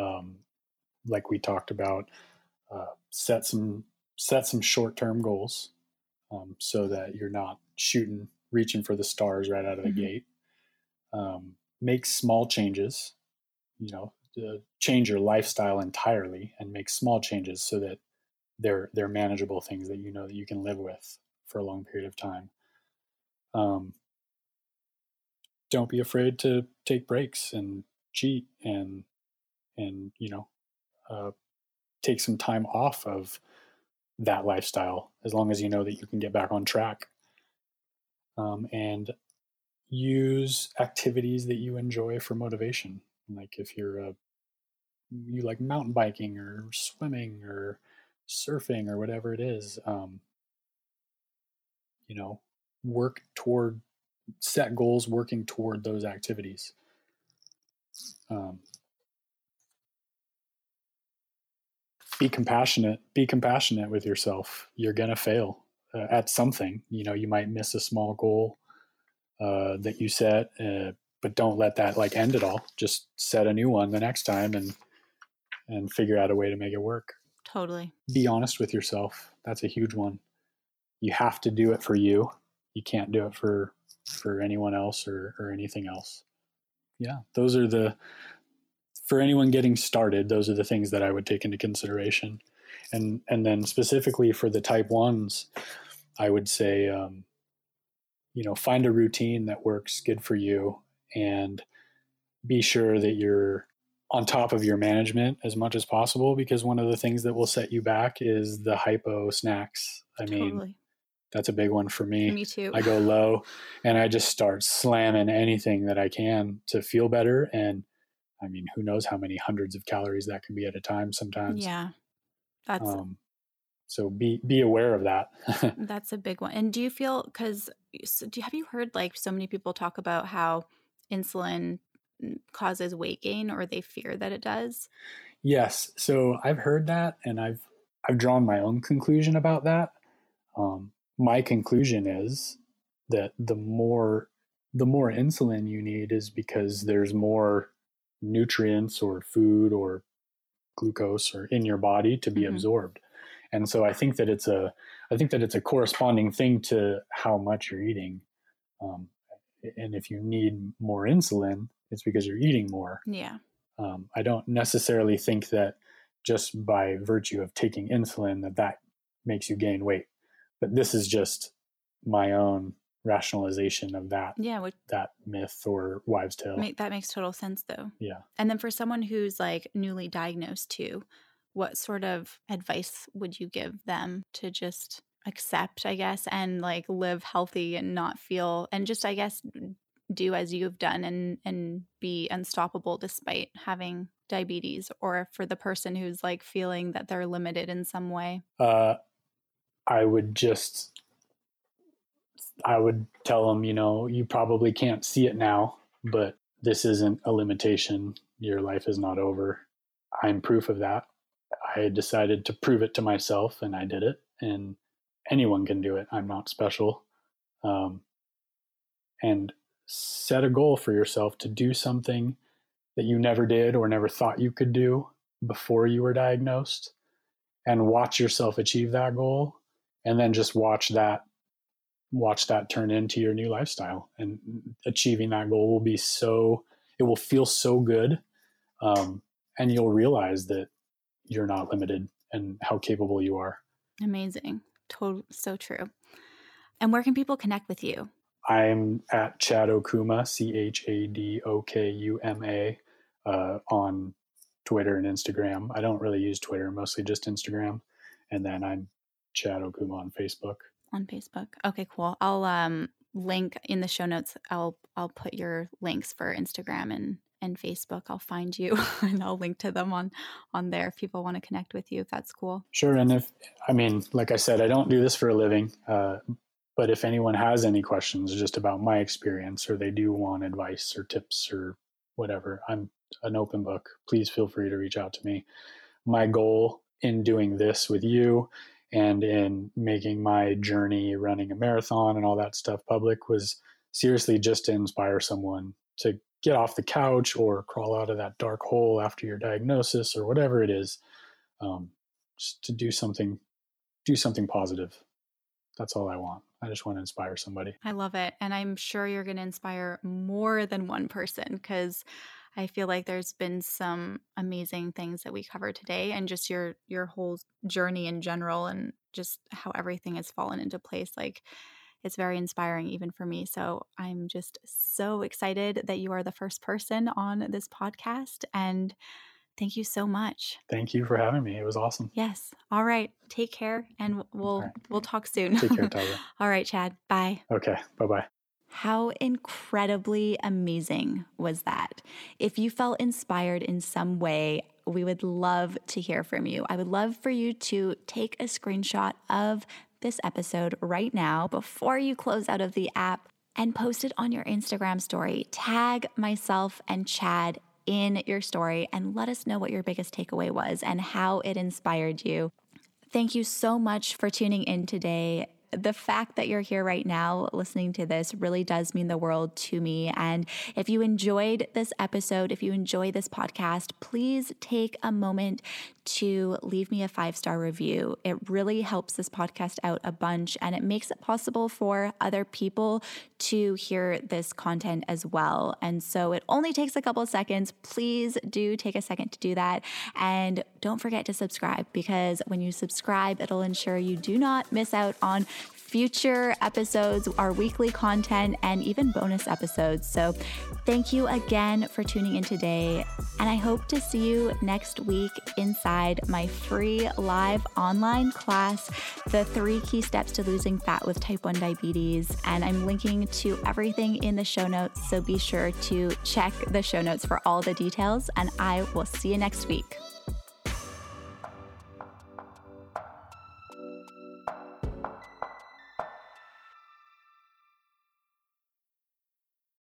like we talked about, set some short-term goals so that you're not reaching for the stars right out of the mm-hmm. gate. Make small changes, change your lifestyle entirely and make small changes so that they're manageable things that that you can live with for a long period of time. Don't be afraid to take breaks and cheat and take some time off of that lifestyle, as long as you know that you can get back on track. And use activities that you enjoy for motivation. Like if you like mountain biking or swimming or surfing or whatever it is, set goals working toward those activities. Be compassionate with yourself. You're going to fail at something. You might miss a small goal that you set, but don't let that like end it all. Just set a new one the next time and figure out a way to make it work. Totally. Be honest with yourself. That's a huge one. You have to do it for you. You can't do it for anyone else or anything else. Yeah. Those are for anyone getting started, those are the things that I would take into consideration. And then specifically for the type ones, I would say, find a routine that works good for you and be sure that you're on top of your management as much as possible, because one of the things that will set you back is the hypo snacks. I mean, totally. That's a big one for me. Me too. I go low and I just start slamming anything that I can to feel better. And I mean, who knows how many hundreds of calories that can be at a time sometimes. Yeah. That's so be aware of that. That's a big one. And do you feel, have you heard like so many people talk about how insulin causes weight gain, or they fear that it does? Yes. So I've heard that, and I've drawn my own conclusion about that. My conclusion is that the more insulin you need is because there's more nutrients or food or glucose or in your body to be mm-hmm. absorbed. And so I think that it's a corresponding thing to how much you're eating. And if you need more insulin, it's because you're eating more. Yeah. I don't necessarily think that just by virtue of taking insulin that makes you gain weight, but this is just my own rationalization of that. Yeah, that myth or wives' tale. That makes total sense though. Yeah. And then for someone who's like newly diagnosed too, what sort of advice would you give them to just accept, I guess, and like live healthy and not feel, and just, I guess, do as you've done and be unstoppable despite having diabetes, or for the person who's like feeling that they're limited in some way? I would tell them, you probably can't see it now, but this isn't a limitation. Your life is not over. I'm proof of that. I decided to prove it to myself, and I did it, and anyone can do it. I'm not special. And set a goal for yourself to do something that you never did or never thought you could do before you were diagnosed, and watch yourself achieve that goal, and then just watch that turn into your new lifestyle. And achieving that goal will be it will feel so good. And you'll realize that you're not limited and how capable you are. Amazing. Totally, so true. And where can people connect with you? I'm at Chad Okuma, ChadOkuma, on Twitter and Instagram. I don't really use Twitter, mostly just Instagram. And then I'm Chad Okuma on Facebook. On Facebook. Okay, cool. I'll link in the show notes. I'll put your links for Instagram and Facebook. I'll find you and I'll link to them on there if people want to connect with you, if that's cool. Sure. And if, I mean, like I said, I don't do this for a living, but if anyone has any questions just about my experience or they do want advice or tips or whatever, I'm an open book. Please feel free to reach out to me. My goal in doing this with you and in making my journey running a marathon and all that stuff public was seriously just to inspire someone to get off the couch or crawl out of that dark hole after your diagnosis or whatever it is, just to do something positive. That's all I want. I just want to inspire somebody. I love it. And I'm sure you're going to inspire more than one person, because I feel like there's been some amazing things that we covered today, and just your whole journey in general and just how everything has fallen into place. Like, it's very inspiring even for me. So I'm just so excited that you are the first person on this podcast, and thank you so much. Thank you for having me. It was awesome. Yes. All right. Take care, and we'll talk soon. Take care, Taja. All right, Chad. Bye. Okay. Bye-bye. How incredibly amazing was that? If you felt inspired in some way, we would love to hear from you. I would love for you to take a screenshot of this episode right now before you close out of the app and post it on your Instagram story. Tag myself and Chad in your story and let us know what your biggest takeaway was and how it inspired you. Thank you so much for tuning in today. The fact that you're here right now listening to this really does mean the world to me. And if you enjoyed this episode, if you enjoy this podcast, please take a moment to leave me a 5-star review. It really helps this podcast out a bunch, and it makes it possible for other people to hear this content as well. And so it only takes a couple of seconds. Please do take a second to do that. And don't forget to subscribe, because when you subscribe, it'll ensure you do not miss out on future episodes, our weekly content, and even bonus episodes. So thank you again for tuning in today. And I hope to see you next week inside my free live online class, The 3 Key Steps to Losing Fat with Type 1 Diabetes. And I'm linking to everything in the show notes, so be sure to check the show notes for all the details. And I will see you next week.